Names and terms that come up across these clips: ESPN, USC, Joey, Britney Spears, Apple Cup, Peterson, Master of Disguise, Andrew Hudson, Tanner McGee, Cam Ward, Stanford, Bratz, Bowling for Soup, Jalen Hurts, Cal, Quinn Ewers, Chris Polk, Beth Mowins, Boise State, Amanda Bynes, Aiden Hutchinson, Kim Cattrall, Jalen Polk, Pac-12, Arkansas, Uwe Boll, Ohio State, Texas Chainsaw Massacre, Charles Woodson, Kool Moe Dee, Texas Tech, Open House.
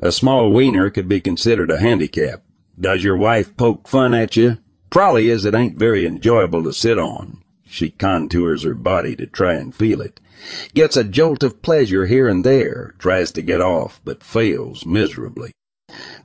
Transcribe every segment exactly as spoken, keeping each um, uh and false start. A small wiener could be considered a handicap. Does your wife poke fun at you? Probably is it ain't very enjoyable to sit on. She contours her body to try and feel it. Gets a jolt of pleasure here and there. Tries to get off, but fails miserably.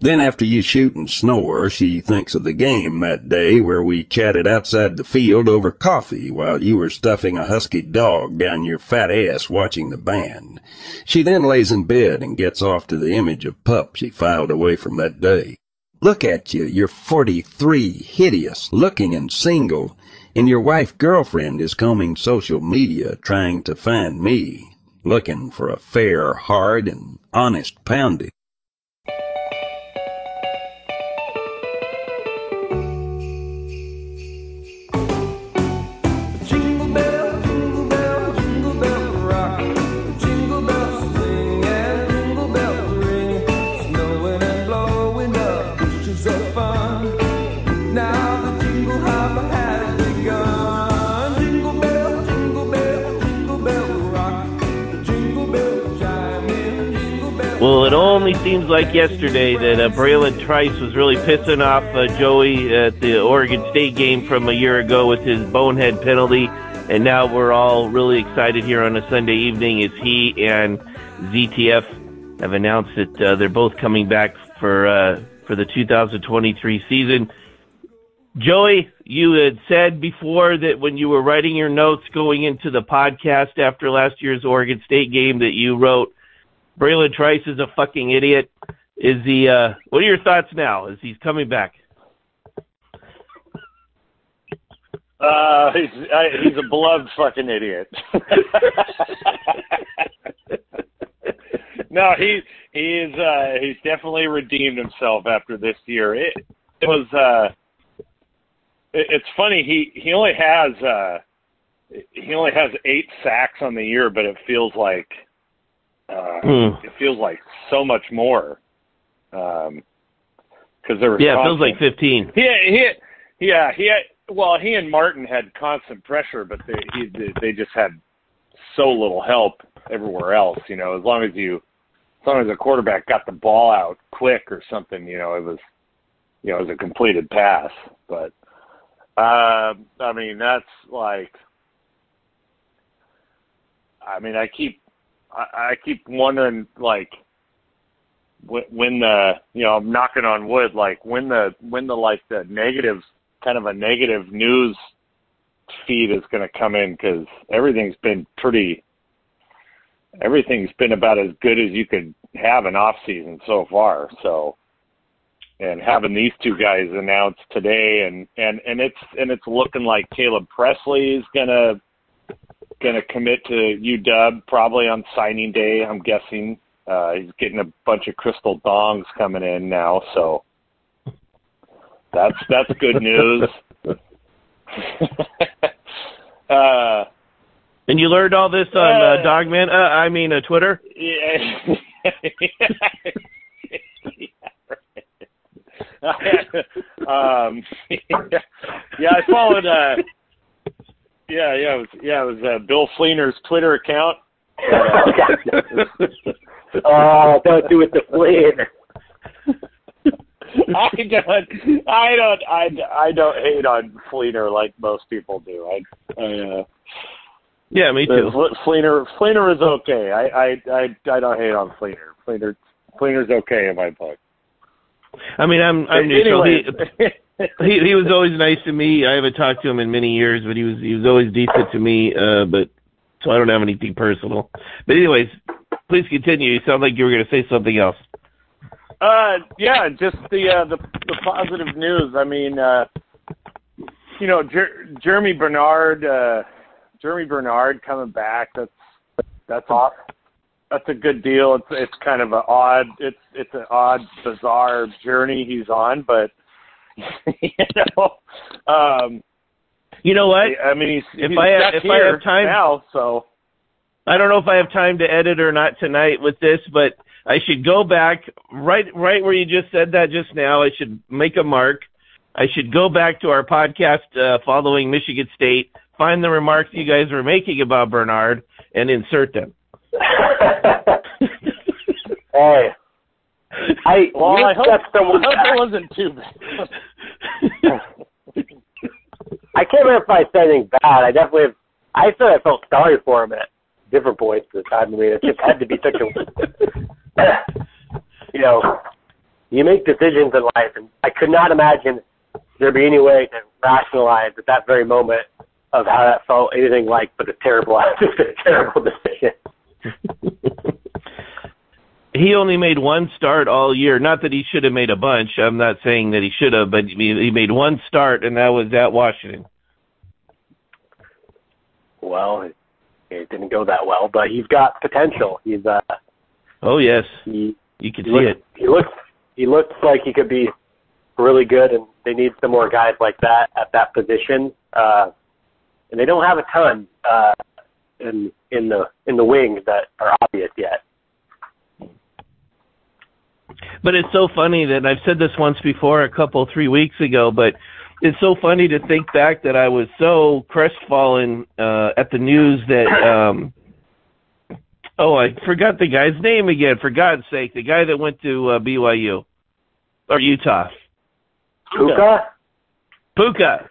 Then after you shoot and snore, she thinks of the game that day where we chatted outside the field over coffee while you were stuffing a husky dog down your fat ass watching the band. She then lays in bed and gets off to the image of pup she filed away from that day. Look at you, you're forty-three, hideous, looking and single, and your wife-girlfriend is combing social media trying to find me, looking for a fair, hard, and honest poundage. Well, it only seems like yesterday that uh, Braylon Trice was really pissing off uh, Joey at the Oregon State game from a year ago with his bonehead penalty, and now we're all really excited here on a Sunday evening as he and Z T F have announced that uh, they're both coming back for uh, for the two thousand twenty-three season. Joey, you had said before that when you were writing your notes going into the podcast after last year's Oregon State game that you wrote, Braylon Trice is a fucking idiot. Is he? Uh, what are your thoughts now? Is he coming back? Uh, he's, I, he's a beloved fucking idiot. No, he he is. Uh, he's definitely redeemed himself after this year. It, it was. Uh, it, it's funny. He he only has uh, he only has eight sacks on the year, but it feels like. Uh, mm. It feels like so much more. Um, cause there was yeah, constant, it feels like fifteen. Yeah, he, he, yeah, he had, well, he and Martin had constant pressure, but they he, they just had so little help everywhere else. You know, as long as you, as long as the quarterback got the ball out quick or something, you know, it was, you know, it was a completed pass. But uh, I mean, that's like, I mean, I keep. I keep wondering, like, when the, you know, I'm knocking on wood, like, when the, when the, like, the negative, kind of a negative news feed is going to come in, because everything's been pretty, everything's been about as good as you could have an off-season so far, so, and having these two guys announced today, and, and, and it's, and it's looking like Caleb Presley is going to, going to commit to U W probably on signing day, I'm guessing. Uh, he's getting a bunch of crystal dongs coming in now, so that's that's good news. uh, and you learned all this on uh, uh, Dogman? Uh, I mean, uh, Twitter? Yeah. um, yeah, I followed... Uh, Yeah, yeah, it was, yeah, it was uh, Bill Fleener's Twitter account. Uh, oh, don't do it to Fleener. I don't, I don't, I, I don't hate on Fleener like most people do. I, I uh, yeah, me too. Fleener, Fleener is okay. I, I, I, I don't hate on Fleener. Fleener, Fleener's okay in my book. I mean, I'm, I'm neutral. He he was always nice to me. I haven't talked to him in many years, but he was he was always decent to me. Uh, but so I don't have anything personal. But anyways, please continue. You sound like you were going to say something else. Uh, yeah, just the uh, the, the positive news. I mean, uh, you know, Jer- Jeremy Bernard, uh, Jeremy Bernard coming back. That's that's awesome. That's a good deal. It's it's kind of an odd. It's it's an odd, bizarre journey he's on, but. you know, um, you know what? I mean, he's, he's if I have, if I have time now, so I don't know if I have time to edit or not tonight with this, but I should go back right, right where you just said that just now. I should make a mark. I should go back to our podcast uh, following Michigan State, find the remarks you guys were making about Bernard, and insert them. Hey, I well, I hope that's the one. I hope it wasn't too bad. I can't remember if I said anything bad. I definitely have, I said I felt sorry for him at different points at the time. I mean, it just had to be such a you know, you make decisions in life, and I could not imagine there'd be any way to rationalize at that very moment of how that felt anything like but a terrible, just a terrible decision. He only made one start all year. Not that he should have made a bunch. I'm not saying that he should have, but he made one start, and that was at Washington. Well, it, it didn't go that well, but he's got potential. He's uh, oh yes, he, you can he see looks, it. He looks he looks like he could be really good, and they need some more guys like that at that position. Uh, and they don't have a ton uh, in in the in the wings that are obvious yet. But it's so funny that I've said this once before, a couple, three weeks ago, but it's so funny to think back that I was so crestfallen uh, at the news that, um, oh, I forgot the guy's name again, for God's sake, the guy that went to uh, B Y U or Utah. Puka? Puka.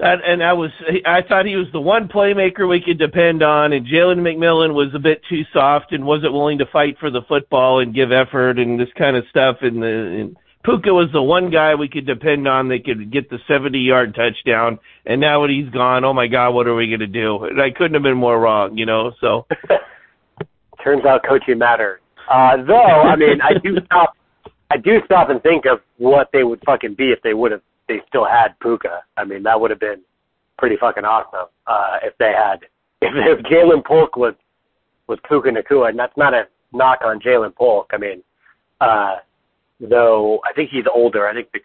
And, and I was, I thought he was the one playmaker we could depend on, and Jalen McMillan was a bit too soft and wasn't willing to fight for the football and give effort and this kind of stuff. And, the, and Puka was the one guy we could depend on that could get the seventy-yard touchdown. And now that he's gone, oh my God, what are we going to do? And I couldn't have been more wrong, you know. So turns out coaching matters. Uh, though, I mean, I do stop, I do stop and think of what they would fucking be if they would have. They still had Puka. I mean, that would have been pretty fucking awesome uh, if they had. If, if Jalen Polk was, was Puka Nacua, and that's not a knock on Jalen Polk. I mean, uh, though I think he's older. I think the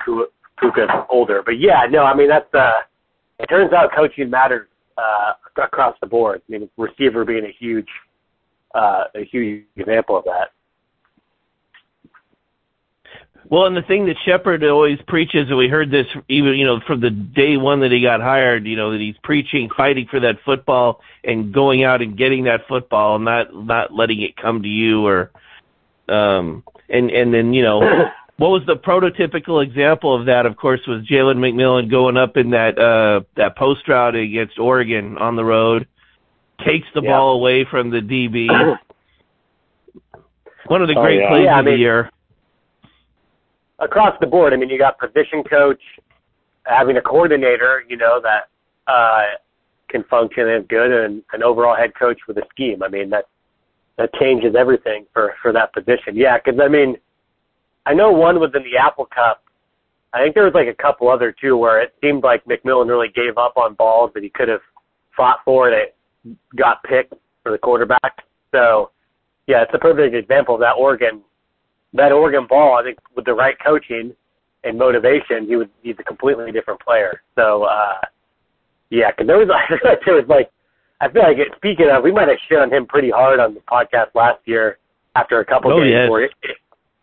Puka's older. But, yeah, no, I mean, that's uh, – it turns out coaching matters uh, across the board. I mean, receiver being a huge, uh, a huge example of that. Well, and the thing that Shepard always preaches, and we heard this even, you know, from the day one that he got hired, you know, that he's preaching, fighting for that football and going out and getting that football and not, not letting it come to you or, um, and, and then, you know, what was the prototypical example of that, of course, was Jalen McMillan going up in that, uh, that post route against Oregon on the road, takes the yeah. ball away from the D B. One of the great oh, yeah. plays yeah, of I mean, the year. Across the board, I mean, you got position coach having a coordinator, you know, that uh, can function as good, and an overall head coach with a scheme. I mean, that that changes everything for, for that position. Yeah, because, I mean, I know one was in the Apple Cup. I think there was, like, a couple other, too, where it seemed like McMillan really gave up on balls that he could have fought for that got picked for the quarterback. So, yeah, it's a perfect example of that Oregon That Oregon ball, I think, with the right coaching and motivation, he would—he's a completely different player. So, uh, yeah, because there was, there was like, I feel like, it, speaking of, we might have shit on him pretty hard on the podcast last year after a couple oh, games yes. where, it,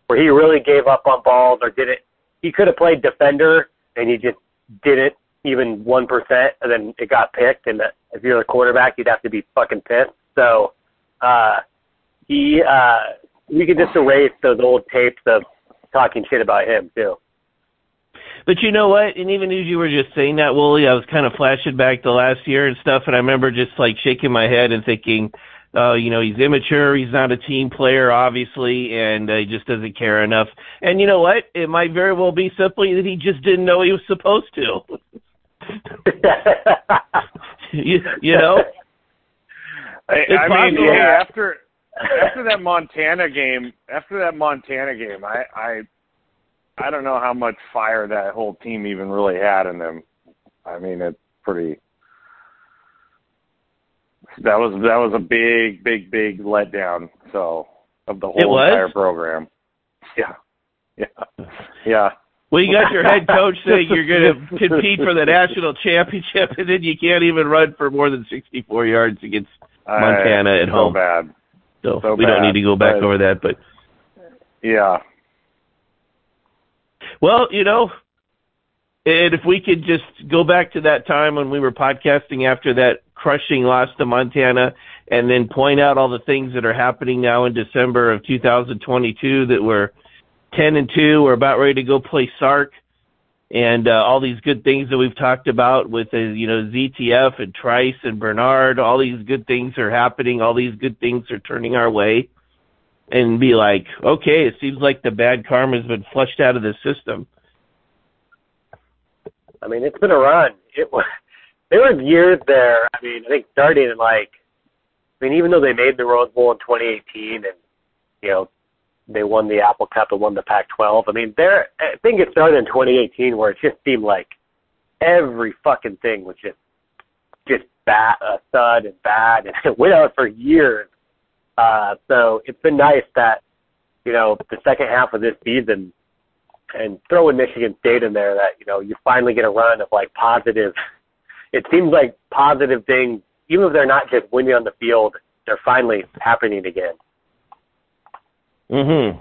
where he really gave up on balls or didn't. He could have played defender and he just didn't even one percent, and then it got picked. And if you're the quarterback, you'd have to be fucking pissed. So, uh, he. Uh, We could just erase those old tapes of talking shit about him, too. But you know what? And even as you were just saying that, Wooly, I was kind of flashing back to last year and stuff, and I remember just, like, shaking my head and thinking, uh, you know, he's immature, he's not a team player, obviously, and uh, he just doesn't care enough. And you know what? It might very well be simply that he just didn't know he was supposed to. you, you know? I, I mean, yeah, after... After that Montana game, after that Montana game, I, I I don't know how much fire that whole team even really had in them. I mean, it's pretty. That was that was a big, big, big letdown. So of the whole entire program. Yeah, yeah, yeah. Well, you got your head coach saying you're going to compete for the national championship, and then you can't even run for more than sixty-four yards against Montana I, at so home. Bad. So, so we bad, don't need to go back but, over that, but yeah. Well, you know, and if we could just go back to that time when we were podcasting after that crushing loss to Montana and then point out all the things that are happening now in December of two thousand twenty-two that we're ten and two. We're about ready to go play Sark, and uh, all these good things that we've talked about with, uh, you know, Z T F and Trice and Bernard. All these good things are happening. All these good things are turning our way. And be like, okay, it seems like the bad karma has been flushed out of the system. I mean, it's been a run. It was, there were years there. I mean, I think starting in like, I mean, even though they made the Rose Bowl in twenty eighteen and, you know, they won the Apple Cup and won the Pac twelve. I mean, there, I think it started in twenty eighteen where it just seemed like every fucking thing was just, just bad, uh, thud and bad, and it went out for years. Uh, so it's been nice that, you know, the second half of this season, and throw in Michigan State in there, that, you know, you finally get a run of like positive. It seems like positive things, even if they're not just winning on the field, they're finally happening again. Mm-hmm.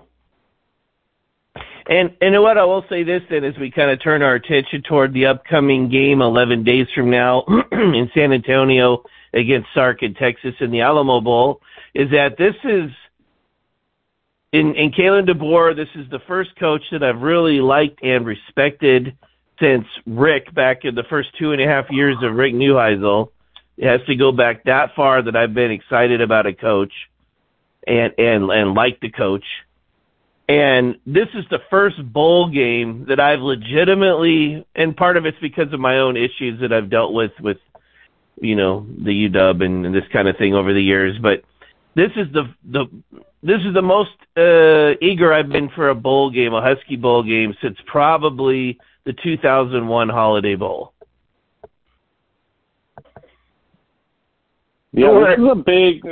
And, and what I will say this then, as we kind of turn our attention toward the upcoming game eleven days from now in San Antonio against Sark in Texas in the Alamo Bowl, is that this is, in, in Kalen DeBoer, this is the first coach that I've really liked and respected since Rick, back in the first two and a half years of Rick Neuheisel. It has to go back that far that I've been excited about a coach. And, and and like the coach. And this is the first bowl game that I've legitimately, and part of it's because of my own issues that I've dealt with, with, you know, the U W and, and this kind of thing over the years. But this is the, the this is the most uh, eager I've been for a bowl game, a Husky Bowl game, since probably the two thousand one Holiday Bowl. Yeah, this is a big,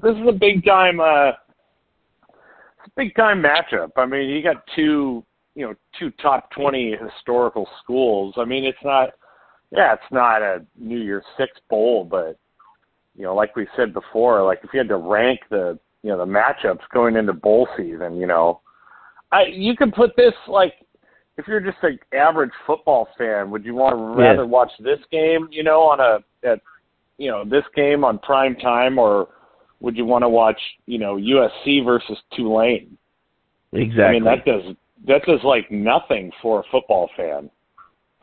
this is a big time, uh, big time matchup. I mean, you got two, you know, two top twenty historical schools. I mean, it's not, yeah, it's not a New Year's Six bowl, but you know, like we said before, like if you had to rank the, you know, the matchups going into bowl season, you know, I you could put this like, if you're just an average football fan, would you want to rather yeah. watch this game, you know, on a at you know, this game on prime time, or would you want to watch, you know, U S C versus Tulane? Exactly. I mean, that does, that does like nothing for a football fan.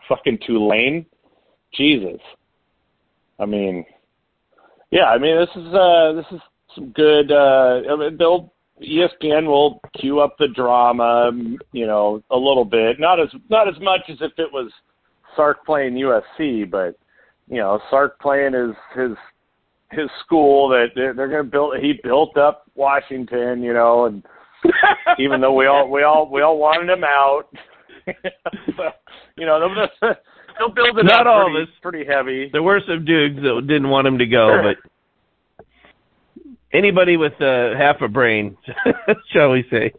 Fucking Tulane? Jesus. I mean, yeah, I mean, this is, uh, this is some good, uh, I mean, they'll, E S P N will cue up the drama, you know, a little bit. Not as, not as much as if it was Sark playing U S C, but, you know, Sark playing his his his school that they're, they're going to build. He built up Washington, you know, and even though we all we all we all wanted him out, so, you know, they'll, they'll build it Not up all pretty, pretty heavy. There were some dudes that didn't want him to go, but anybody with uh, half a brain, shall we say?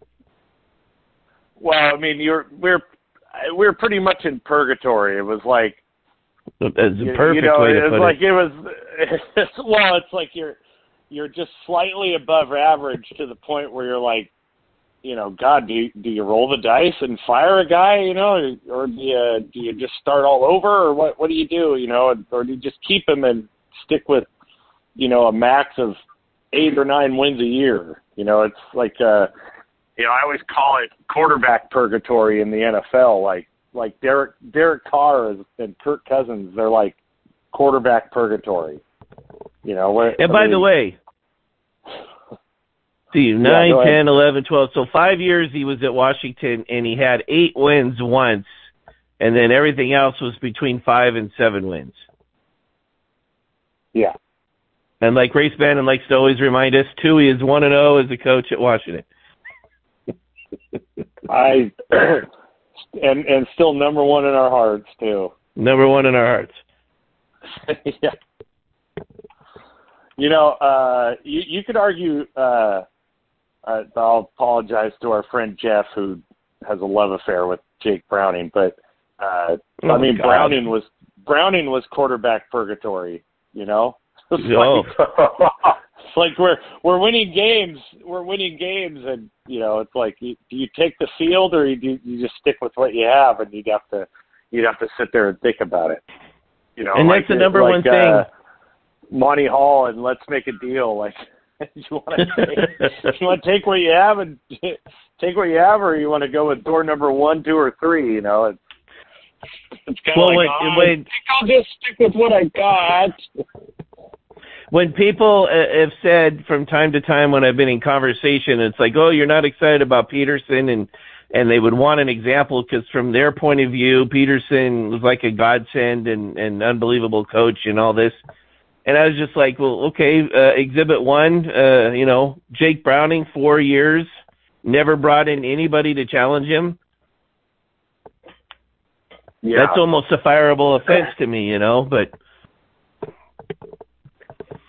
Well, I mean, you're we're we're pretty much in purgatory. It was like. It's a perfect you know, way to put like it. It was it's, well, it's like you're you're just slightly above average to the point where you're like, you know, God, do you, do you roll the dice and fire a guy, you know, or do you, do you just start all over, or what? What do you do, you know, or do you just keep him and stick with, you know, a max of eight or nine wins a year? You know, it's like, uh, you know, I always call it quarterback purgatory in the N F L, like. Like Derek, Derek Carr and Kirk Cousins, they're like quarterback purgatory, you know. Where, and by I mean, the way, Steve, yeah, nine, ten, eleven, twelve. So five years he was at Washington, and he had eight wins once, and then everything else was between five and seven wins. Yeah. And like Race Bannon likes to always remind us, too, he is one and oh as a coach at Washington. I... And and still number one in our hearts, too. Number one in our hearts. Yeah. You know, uh, you, you could argue, uh, uh, I'll apologize to our friend Jeff, who has a love affair with Jake Browning, but, uh, oh I mean, God. Browning was Browning was quarterback purgatory, you know? It's oh. like, it's like we're, we're winning games. We're winning games, and, you know, it's like, you, do you take the field, or you, do you just stick with what you have, and you'd have to, you'd have to sit there and think about it. You know, and like, that's the number like, one uh, thing. Monty Hall and let's make a deal. Like, you want to take, you want to take what you have and take what you have, or you want to go with door number one, two, or three? You know, it's, it's kind of well, like when, oh, when, I think I'll just stick with what I got. When people have said from time to time when I've been in conversation, it's like, oh, you're not excited about Peterson, and and they would want an example because from their point of view, Peterson was like a godsend and an unbelievable coach and all this. And I was just like, well, okay, uh, exhibit one, uh, you know, Jake Browning, four years, never brought in anybody to challenge him. Yeah. That's almost a fireable offense to me, you know, but.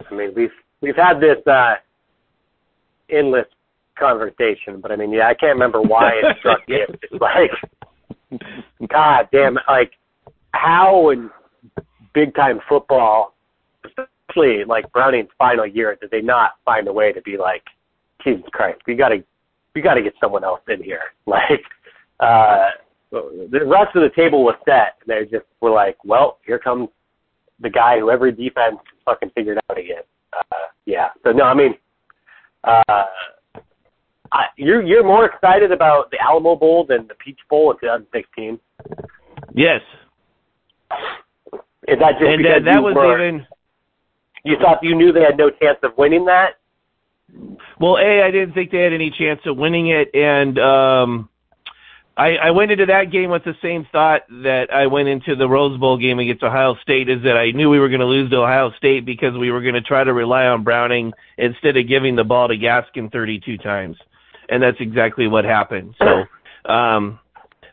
I mean, we've, we've had this uh, endless conversation, but I mean, yeah, I can't remember why it struck me. It's like, God damn it. Like, how in big time football, especially like Browning's final year, did they not find a way to be like, Jesus Christ, we gotta, we gotta get someone else in here. Like, uh, the rest of the table was set, and they just were like, well, here comes the guy who every defense fucking figured out again. Uh, yeah. So no, I mean, uh, I, you're you're more excited about the Alamo Bowl than the Peach Bowl in twenty sixteen. Yes. Is that just and because uh, that you was were, even. You thought you knew they had no chance of winning that? Well, A, I didn't think they had any chance of winning it, and um, I, I went into that game with the same thought that I went into the Rose Bowl game against Ohio State, is that I knew we were going to lose to Ohio State because we were going to try to rely on Browning instead of giving the ball to Gaskin thirty-two times, and that's exactly what happened. So, um,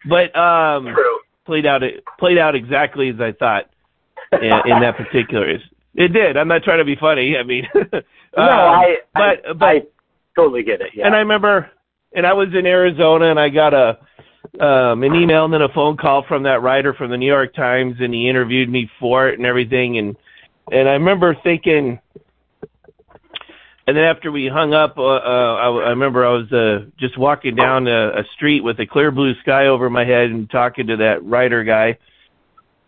but um, played out played out exactly as I thought in, in that particular. It did. I'm not trying to be funny. I mean, no, um, I, but, but I totally get it. Yeah. And I remember, and I was in Arizona, and I got a um, an email and then a phone call from that writer from the New York Times, and he interviewed me for it and everything. And and I remember thinking, and then after we hung up, uh, uh, I, I remember I was uh, just walking down a, a street with a clear blue sky over my head and talking to that writer guy.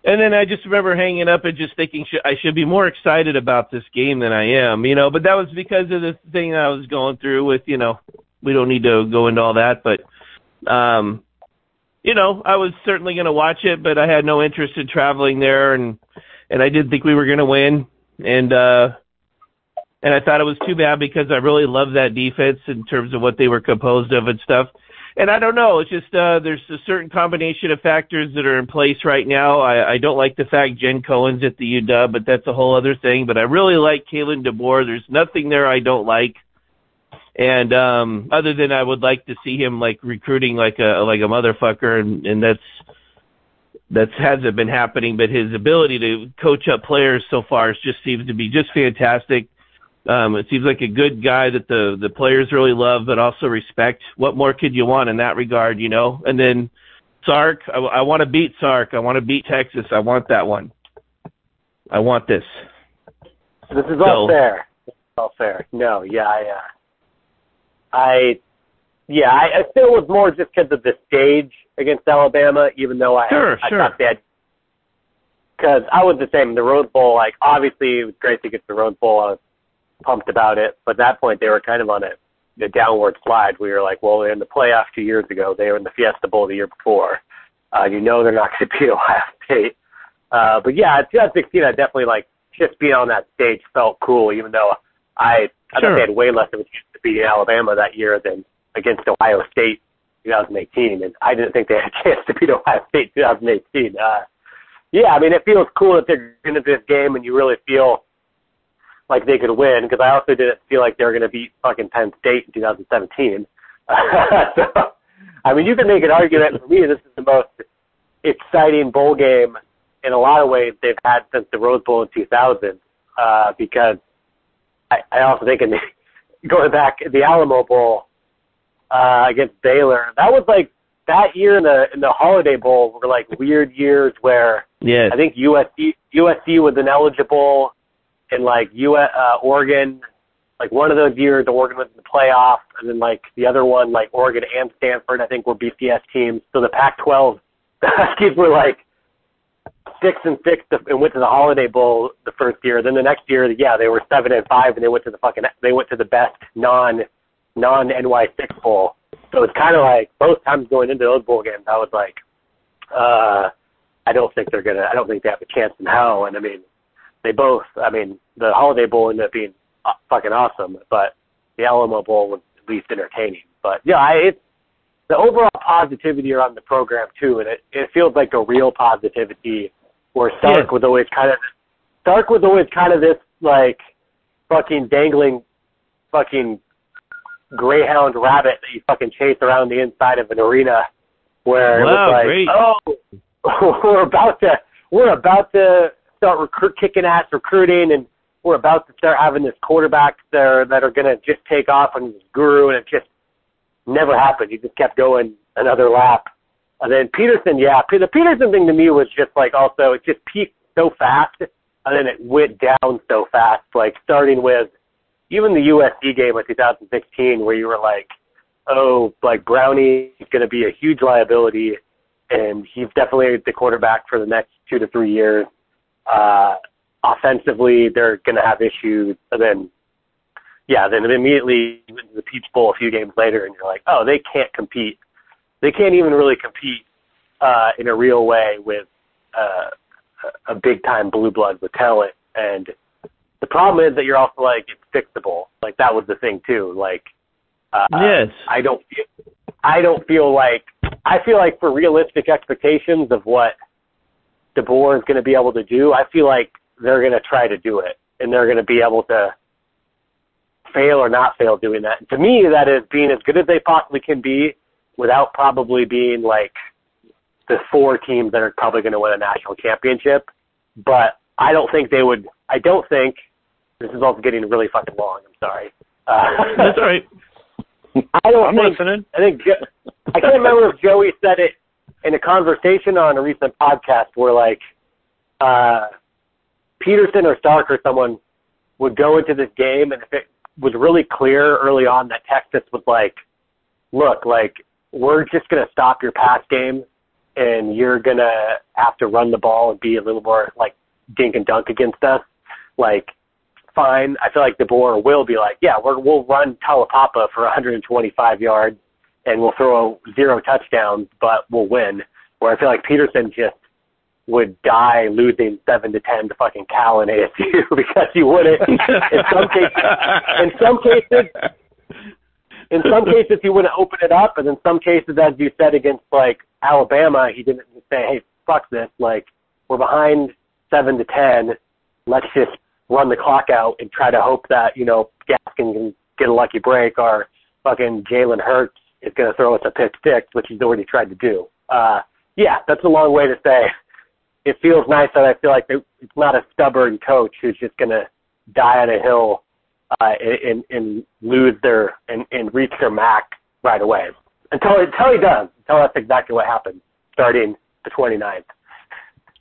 And then I just remember hanging up and just thinking sh- I should be more excited about this game than I am, you know. But that was because of the thing I was going through with, you know, we don't need to go into all that. But, um, you know, I was certainly going to watch it, but I had no interest in traveling there. And, and I did think we were going to win. And uh, and I thought it was too bad because I really loved that defense in terms of what they were composed of and stuff. And I don't know. It's just uh, there's a certain combination of factors that are in place right now. I, I don't like the fact Jen Cohen's at the U W, but that's a whole other thing. But I really like Kalen DeBoer. There's nothing there I don't like. And um, other than I would like to see him like recruiting like a like a motherfucker, and, and that's that hasn't been happening. But his ability to coach up players so far just seems to be just fantastic. Um, it seems like a good guy that the, the players really love, but also respect. What more could you want in that regard, you know? And then Sark, I, I want to beat Sark. I want to beat Texas. I want that one. I want this. This is so. all fair. This is all fair. No, yeah, I, uh, I yeah, I, I feel it was more just because of the stage against Alabama, even though I, sure, I, I sure. thought they had. Because I was the same. The Rose Bowl, like, obviously it was great to get the Rose Bowl. I was pumped about it, but at that point they were kind of on a, a downward slide. We were like, well, they're in the playoff two years ago. They were in the Fiesta Bowl the year before. Uh, you know they're not going to beat Ohio State. Uh, but yeah, in twenty sixteen, I definitely like just being on that stage felt cool, even though I I sure. thought they had way less of a chance to beat Alabama that year than against Ohio State twenty eighteen, and I didn't think they had a chance to beat Ohio State twenty eighteen. Uh, yeah, I mean, it feels cool that they're into this game, and you really feel like they could win, because I also didn't feel like they were going to beat fucking Penn State in twenty seventeen. So, I mean, you can make an argument for me. This is the most exciting bowl game in a lot of ways they've had since the Rose Bowl in two thousand, uh, because I, I also think in the, going back the Alamo Bowl uh, against Baylor, that was like that year in the in the Holiday Bowl were like weird years where yes. I think U S C U S C was ineligible. And, like, U uh, Oregon, like, one of those years, Oregon was in the playoff. And then, like, the other one, like, Oregon and Stanford, I think, were B C S teams. So the Pac twelve teams were, like, six and six and went to the Holiday Bowl the first year. Then the next year, yeah, they were seven and five, and they went to the fucking they went to the best non non N Y six bowl. So it's kind of like both times going into those bowl games, I was like, uh, I don't think they're gonna. I don't think they have a chance in hell. And I mean, they both. I mean, the Holiday Bowl ended up being fucking awesome, but the Alamo Bowl was at least entertaining. But yeah, I, it's the overall positivity around the program too, and it, it feels like a real positivity. Where Sark yeah. was always kind of Sark was always kind of this like fucking dangling fucking greyhound rabbit that you fucking chase around the inside of an arena, where wow, it was like, great. oh, we're about to we're about to start recruit, kicking ass recruiting, and we're about to start having this quarterbacks there that are gonna just take off and guru, and it just never happened. You just kept going another lap. And then Peterson, yeah, the Peterson thing to me was just like also it just peaked so fast, and then it went down so fast. Like starting with even the U S C game in two thousand sixteen, where you were like, oh, like Brownie is going to be a huge liability, and he's definitely the quarterback for the next two to three years. Uh, offensively, they're going to have issues, and then yeah, then immediately you went to the Peach Bowl a few games later, and you're like, oh, they can't compete. They can't even really compete uh, in a real way with uh, a big-time blue blood with talent. And the problem is that you're also like, it's fixable. Like, that was the thing, too. Like, uh, yes. I don't feel, I don't feel like – I feel like for realistic expectations of what DeBoer is going to be able to do, I feel like they're going to try to do it, and they're going to be able to fail or not fail doing that. And to me, that is being as good as they possibly can be, without probably being like the four teams that are probably going to win a national championship. But I don't think they would, I don't think, this is also getting really fucking long, I'm sorry. Uh, That's all right. I don't I'm think, listening. I think, I can't remember if Joey said it in a conversation on a recent podcast where like uh, Peterson or Stark or someone would go into this game, and if it was really clear early on that Texas was like, look, like, we're just going to stop your pass game, and you're going to have to run the ball and be a little more, like, dink and dunk against us. Like, fine. I feel like DeBoer will be like, yeah, we're, we'll run Talapapa for one hundred twenty-five yards, and we'll throw zero touchdowns, but we'll win. Where I feel like Peterson just would die losing seven to ten to fucking Cal and A S U because he wouldn't. In some cases, in some cases... In some cases, he wouldn't open it up, and in some cases, as you said, against, like, Alabama, he didn't say, hey, fuck this. Like, we're behind seven to ten. Let's just run the clock out and try to hope that, you know, Gaskin can get a lucky break, or fucking Jalen Hurts is going to throw us a pick six, which he's already tried to do. Uh, yeah, that's a long way to say it feels nice that I feel like it's not a stubborn coach who's just going to die on a hill Uh, and, and lose their and, and reach their M A C right away until until he does until that's exactly what happened starting the twenty-ninth.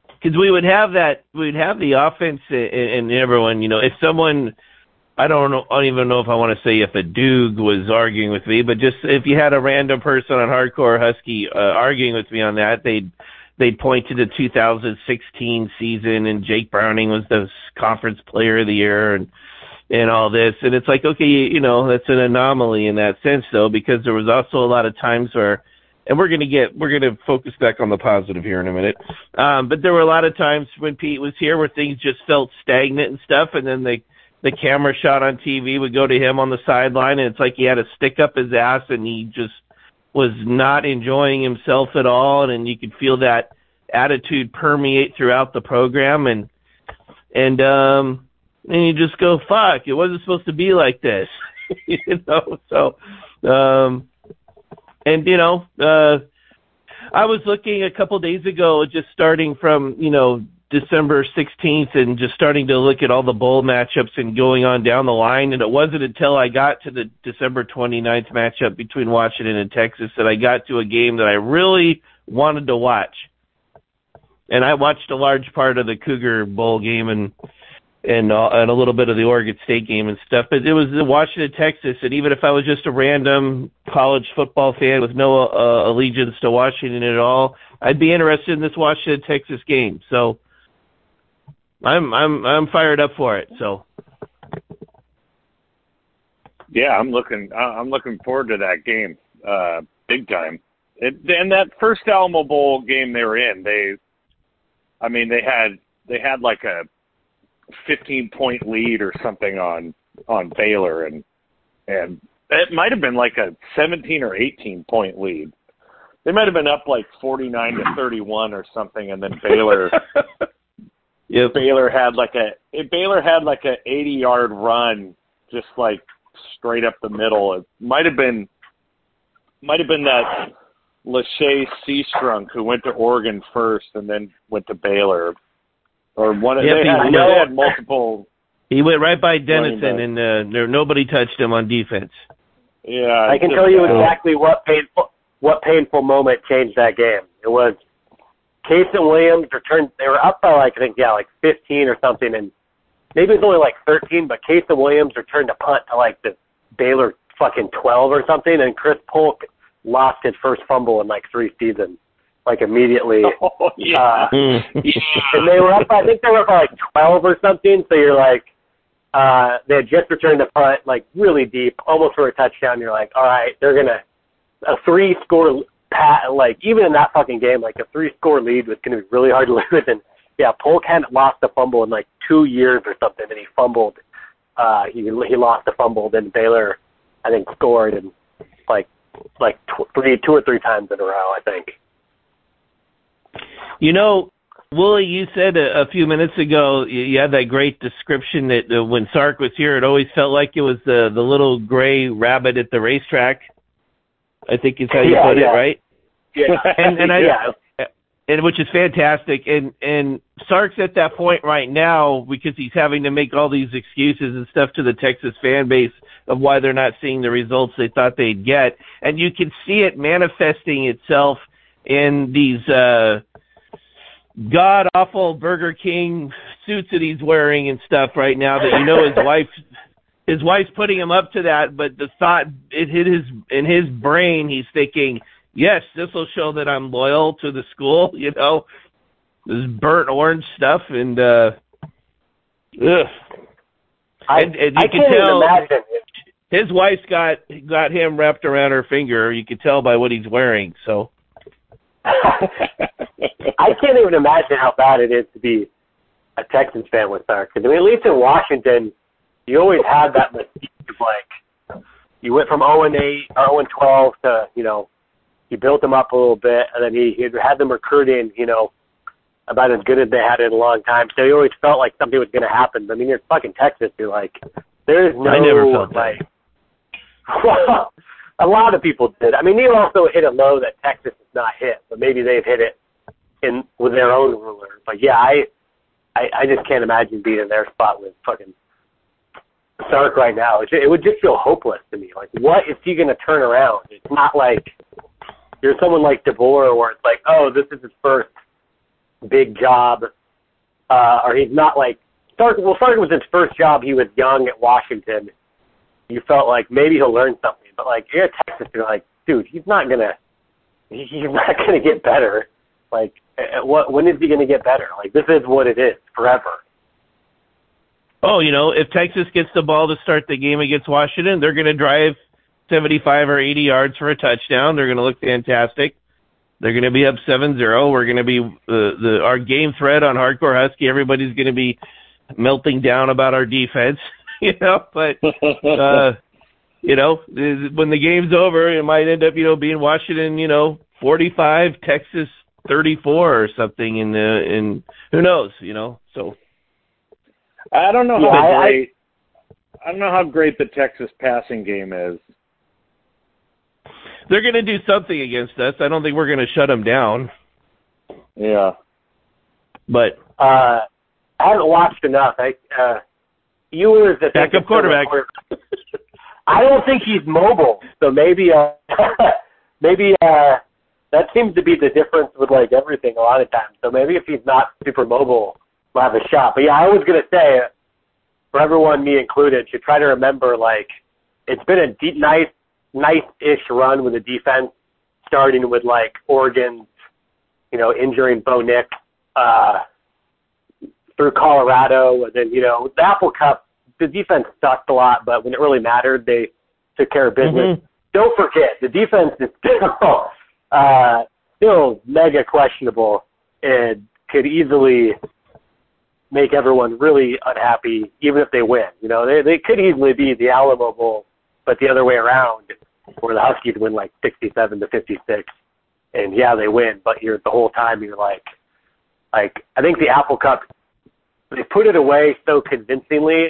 Because we would have that we'd have the offense and, and everyone, you know, if someone I don't know I don't even know if I want to say if a Doug was arguing with me, but just if you had a random person on Hardcore Husky uh, arguing with me on that, they'd they'd point to the two thousand sixteen season and Jake Browning was the conference player of the year and. And all this, and it's like, okay, you know, that's an anomaly in that sense, though, because there was also a lot of times where, and we're gonna get, we're gonna focus back on the positive here in a minute, um, but there were a lot of times when Pete was here where things just felt stagnant and stuff, and then the the camera shot on T V would go to him on the sideline, and it's like he had a stick up his ass, and he just was not enjoying himself at all, and, and you could feel that attitude permeate throughout the program, and and um. And you just go, fuck, it wasn't supposed to be like this, you know? So, um, and, you know, uh, I was looking a couple days ago, just starting from, you know, December sixteenth and just starting to look at all the bowl matchups and going on down the line. And it wasn't until I got to the December twenty-ninth matchup between Washington and Texas that I got to a game that I really wanted to watch. And I watched a large part of the Cougar Bowl game and, and uh, and a little bit of the Oregon State game and stuff. But it was the Washington, Texas, and even if I was just a random college football fan with no uh, allegiance to Washington at all, I'd be interested in this Washington, Texas game. So I'm I'm I'm fired up for it. So yeah, I'm looking I'm looking forward to that game, uh, big time. It, and that first Alamo Bowl game they were in, they, I mean, they had they had like a fifteen point lead or something on on Baylor, and and it might have been like a seventeen or eighteen point lead. They might have been up like forty-nine to thirty-one or something, and then Baylor, yep. Baylor had like a Baylor had like a eighty yard run, just like straight up the middle. It might have been might have been that Lachey Seastrunk, who went to Oregon first and then went to Baylor, or one of yep, they, had, they had multiple. He went right by Dennison, and uh, there nobody touched him on defense. Yeah, I can just, tell you exactly what painful what painful moment changed that game. It was Kason Williams returned. They were up by like I think yeah, like fifteen or something, and maybe it was only like thirteen. But Kason Williams returned a punt to like the Baylor fucking twelve or something, and Chris Polk lost his first fumble in like three seasons, like immediately. Oh, yeah. Uh, yeah. And they were up, I think they were up by like twelve or something. So you're like, uh, they had just returned a punt, like really deep, almost for a touchdown. You're like, all right, they're going to, a three score pat, like even in that fucking game, like a three score lead was going to be really hard to lose. And yeah, Polk hadn't lost a fumble in like two years or something. And he fumbled, uh, he, he lost a fumble. Then Baylor, I think, scored and like, like tw- three, two or three times in a row, I think. You know, Wooly, you said a, a few minutes ago you, you had that great description that uh, when Sark was here, it always felt like it was the the little gray rabbit at the racetrack. I think is how you yeah, put yeah. it, right? Yeah, and, and I, yeah. and which is fantastic. And and Sark's at that point right now because he's having to make all these excuses and stuff to the Texas fan base of why they're not seeing the results they thought they'd get. And you can see it manifesting itself in these uh, god-awful Burger King suits that he's wearing and stuff right now that you know his wife, his wife's putting him up to that, but the thought it hit his, in his brain, he's thinking, yes, this will show that I'm loyal to the school, you know, this burnt orange stuff, and uh, ugh. I, and, and you I can can't tell, even imagine. His wife's got got him wrapped around her finger. You can tell by what he's wearing. So I can't even imagine how bad it is to be a Texans fan with Sark. I mean, at least in Washington, you always had that mystique of like you went from oh and eight or oh and twelve to, you know, you built them up a little bit, and then he, he had them recruiting, you know, about as good as they had in a long time. So you always felt like something was going to happen. I mean, you're fucking Texas. You're like, there is no. I never felt like, that. A lot of people did. I mean, you also hit a low that Texas has not hit, but maybe they've hit it in with their own ruler. But yeah, I, I, I just can't imagine being in their spot with fucking Sark right now. It, it would just feel hopeless to me. Like, what is he going to turn around? It's not like you're someone like DeBoer, where it's like, oh, this is his first big job, uh, or he's not like Sark. Well, Sark was his first job. He was young at Washington. You felt like maybe he'll learn something, but like you're at Texas, you're like, dude, he's not gonna, he's not gonna get better. Like, what? When is he gonna get better? Like, this is what it is forever. Oh, you know, if Texas gets the ball to start the game against Washington, they're gonna drive seventy-five or eighty yards for a touchdown. They're gonna look fantastic. They're going to be up seven zero. We're going to be uh, the our game thread on Hardcore Husky. Everybody's going to be melting down about our defense, you know. But uh, you know, when the game's over, it might end up, you know, being Washington, you know, forty-five, Texas thirty-four, or something. In the in who knows, you know. So I don't know yeah, how I, great I, I don't know how great the Texas passing game is. They're going to do something against us. I don't think we're going to shut them down. Yeah. But uh, I haven't watched enougth. I, uh, Ewers, the backup quarterback. quarterback. I don't think he's mobile. So maybe uh, maybe uh, that seems to be the difference with like everything a lot of times. So maybe if he's not super mobile, we'll have a shot. But yeah, I was going to say for everyone, me included, should try to remember, like, it's been a deep, nice, nice-ish run with the defense, starting with, like, Oregon's, you know, injuring Bo Nick uh, through Colorado. And then, you know, the Apple Cup, the defense sucked a lot, but when it really mattered, they took care of business. Mm-hmm. Don't forget, the defense is still, uh, still mega questionable and could easily make everyone really unhappy, even if they win. You know, they they could easily be the Alamo Bowl, but the other way around, where the Huskies win like sixty-seven to fifty-six, and yeah, they win, but you're the whole time you're like, like I think the Apple Cup, they put it away so convincingly,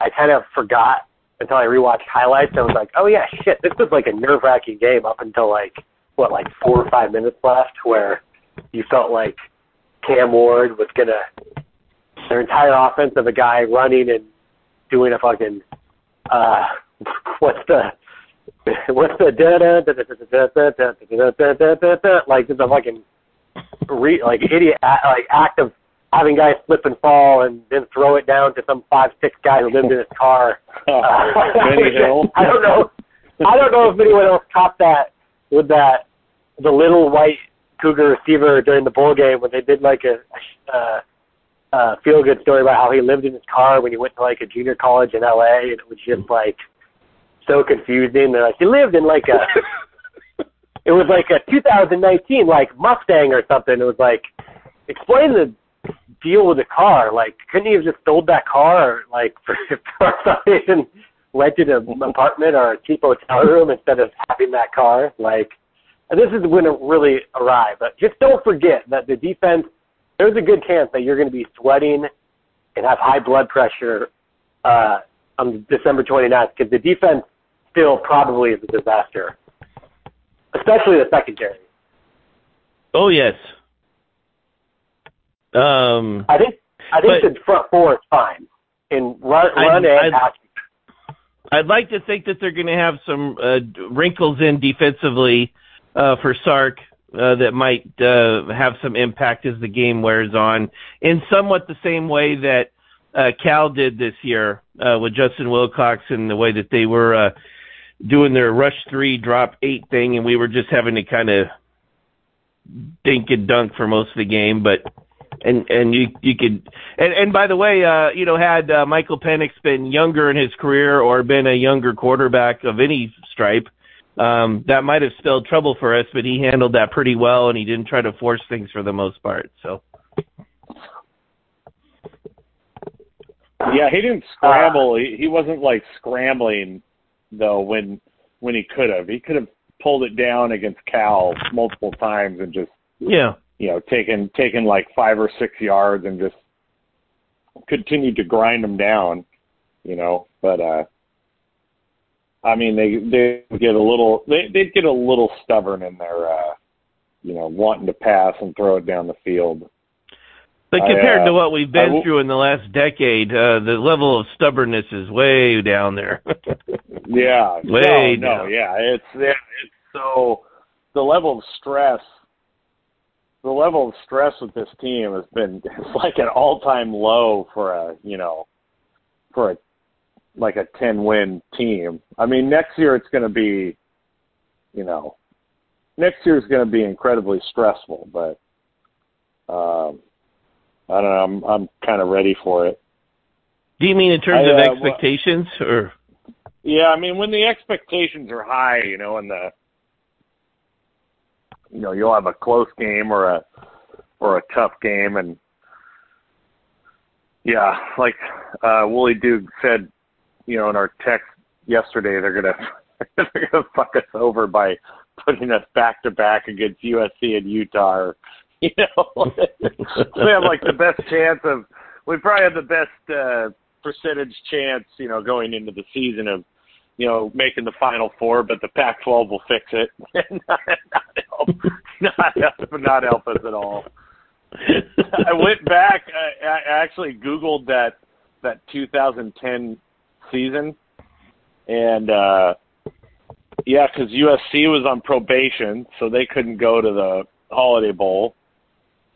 I kind of forgot until I rewatched highlights. I was like, oh yeah, shit, this was like a nerve-wracking game up until like what, like four or five minutes left, where you felt like Cam Ward was gonna. Their entire offense of a guy running and doing a fucking uh, what's the what's the da da da da da da da da da da da like just a fucking re, like idiot like act of having guys slip and fall and then throw it down to some five six guy who lived in his car. Uh, I don't know. I don't know if anyone else caught that with that the little white Cougar receiver during the bowl game when they did like a. Uh, Uh, feel good story about how he lived in his car when he went to like a junior college in L A, and it was just like so confusing. They're like, he lived in like a, it was like a two thousand nineteen like Mustang or something. It was like, explain the deal with the car. Like, couldn't he have just sold that car, like for, for something and rented an apartment or a cheap hotel room instead of having that car? Like, and this is when it really arrived. But just don't forget that the defense. There's a good chance that you're going to be sweating and have high blood pressure uh, on December twenty-ninth because the defense still probably is a disaster, especially the secondary. Oh, yes. Um, I think I think the front four is fine in run, run I'd, and pass. I'd like to think that they're going to have some uh, wrinkles in defensively uh, for Sark. Uh, that might uh, have some impact as the game wears on, in somewhat the same way that uh, Cal did this year uh, with Justin Wilcox and the way that they were uh, doing their rush three, drop eight thing, and we were just having to kind of dink and dunk for most of the game. But and and you you could and, and by the way, uh, you know, had uh, Michael Penix been younger in his career or been a younger quarterback of any stripe. Um, that might have spelled trouble for us, but he handled that pretty well, and he didn't try to force things for the most part. So, yeah, he didn't scramble. Uh, he, he wasn't like scrambling though when when he could have. He could have pulled it down against Cal multiple times and just yeah, you know, taken taken like five or six yards and just continued to grind them down, you know, but. uh I mean, they they get a little they they get a little stubborn in their, uh, you know, wanting to pass and throw it down the field. But compared I, uh, to what we've been w- through in the last decade, uh, the level of stubbornness is way down there. yeah, way no, down. No, yeah, it's yeah, it's so the level of stress, the level of stress with this team has been it's like an all-time low for a you know for a. like a ten-win team. I mean, next year it's going to be, you know, next year is going to be incredibly stressful, but um, I don't know. I'm, I'm kind of ready for it. Do you mean in terms I, of uh, expectations? Well, or? Yeah, I mean, when the expectations are high, you know, and the, you know, you'll have a close game or a, or a tough game. And yeah, like uh, Wooly Dug said, you know, in our text yesterday, they're gonna they're gonna fuck us over by putting us back to back against U S C and Utah. Or, you know, we have like the best chance of we probably have the best uh, percentage chance, you know, going into the season of, you know, making the Final Four. But the Pac twelve will fix it. not, not help, not help, not help us at all. I went back. I, I actually Googled that that two thousand ten. Season and uh yeah because U S C was on probation, so they couldn't go to the Holiday Bowl,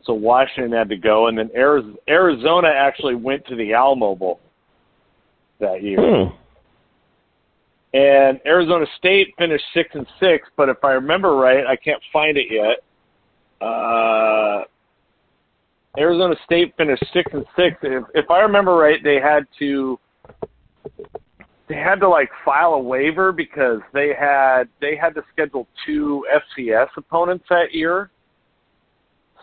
so Washington had to go, and then Arizona actually went to the Alamo Bowl, that year. Mm. And Arizona State finished six and six, but if I remember right, I can't find it yet. Uh, Arizona State finished six and six. If, if I remember right, they had to they had to like file a waiver because they had they had to schedule two F C S opponents that year.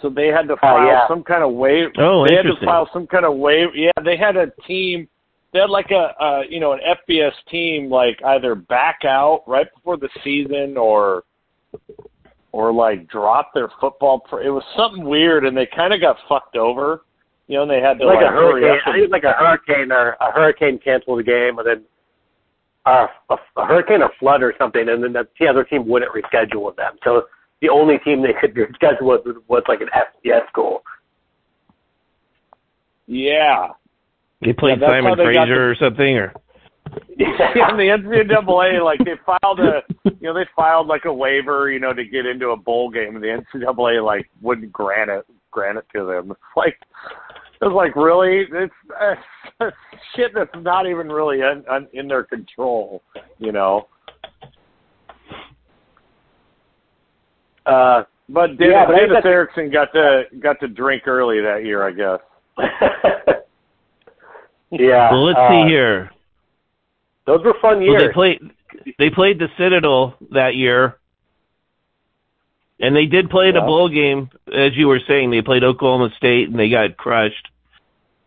So they had to file oh, yeah. some kind of waiver. Oh, they had to file some kind of waiver. Yeah, they had a team. They had like a uh, you know an F B S team like either back out right before the season or or like drop their football. Pr- it was something weird, and they kind of got fucked over. You know, and they had to like, like a hurricane. Up and- I think like a hurricane or a hurricane canceled the game, and then uh, a, a hurricane or flood or something, and then the other team wouldn't reschedule with them. So the only team they could reschedule was, was like an F C S school. Yeah. They played yeah, Simon Fraser or something, or yeah, and the N C double A like they filed a, you know, they filed like a waiver, you know, to get into a bowl game, and the N C double A like wouldn't grant it, grant it to them. It's like it was like really, it's uh, shit that's not even really un, un, in their control, you know. Uh, but David, yeah, but Davis Erickson got to got to drink early that year, I guess. Yeah. Well, let's uh, see here. Those were fun years. Well, they played. They played the Citadel that year, and they did play yeah. the bowl game, as you were saying. They played Oklahoma State, and they got crushed.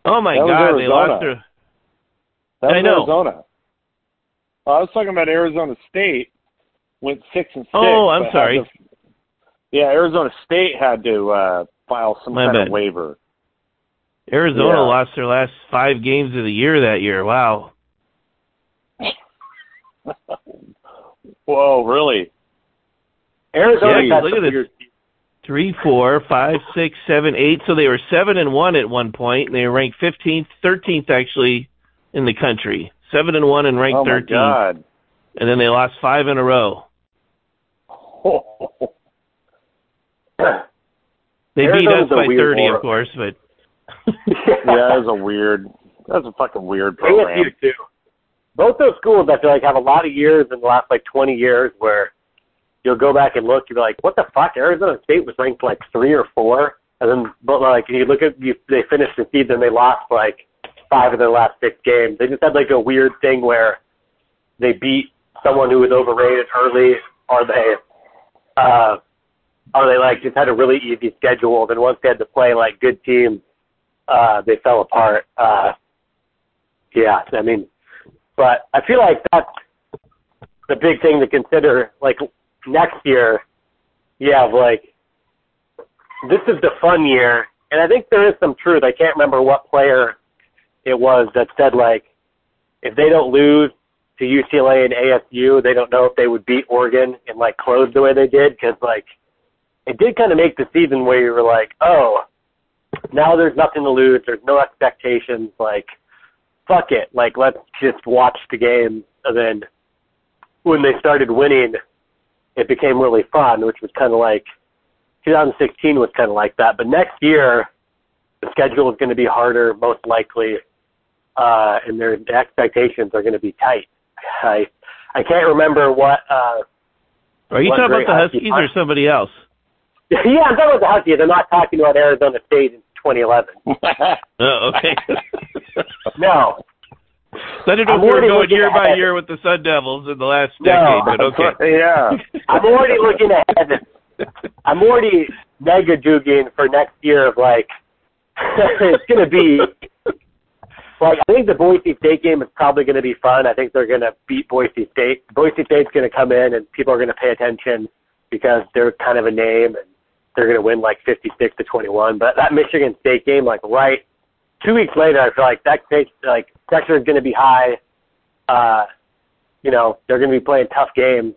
Oh my that God! They lost their. That was I know. Arizona. Well, I was talking about Arizona State. Went six and six. Oh, I'm sorry. To, yeah, Arizona State had to uh, file some my kind bad. of waiver. Arizona yeah. lost their last five games of the year that year. Wow. Whoa, really? Arizona yeah, got look at this. Three, four, five, six, seven, eight. So they were seven and one at one point, and they were ranked fifteenth, thirteenth actually in the country. Seven and one and ranked oh my thirteenth. God. And then they lost five in a row. Oh. They Arizona's beat us by thirty, horror. of course, but. Yeah, that's a weird. That's a fucking weird program. A S U too. Both those schools, I feel like, have a lot of years in the last like twenty years where you'll go back and look, you'll be like, "What the fuck?" Arizona State was ranked like three or four, and then but like you look at you, they finished the season, they lost like five of their last six games. They just had like a weird thing where they beat someone who was overrated early, or they, uh, or they like just had a really easy schedule. Then once they had to play like good teams. Uh, they fell apart. Uh, yeah, I mean, but I feel like that's the big thing to consider. Like next year, yeah, like this is the fun year, and I think there is some truth. I can't remember what player it was that said like if they don't lose to U C L A and A S U, they don't know if they would beat Oregon and like close the way they did because like it did kind of make the season where you were like, oh. Now there's nothing to lose. There's no expectations. Like, fuck it. Like, let's just watch the game. And then when they started winning, it became really fun, which was kind of like twenty sixteen was kind of like that. But next year, the schedule is going to be harder, most likely, uh, and their expectations are going to be tight. I I can't remember what. Uh, are you talking about the Huskies or somebody else? Yeah, I'm talking about the Huskies. I'm not talking about Arizona State in twenty eleven. Oh, okay. No. So I didn't know we were going year ahead. by year with the Sun Devils in the last decade, no, but okay. Yeah. I'm already looking ahead. I'm already mega jugging for next year of, like, it's going to be, like, I think the Boise State game is probably going to be fun. I think they're going to beat Boise State. Boise State's going to come in, and people are going to pay attention because they're kind of a name, and they're going to win like fifty-six to twenty-one. But that Michigan State game, like right two weeks later, I feel like that state, like pressure is going to be high. Uh, you know, they're going to be playing tough games.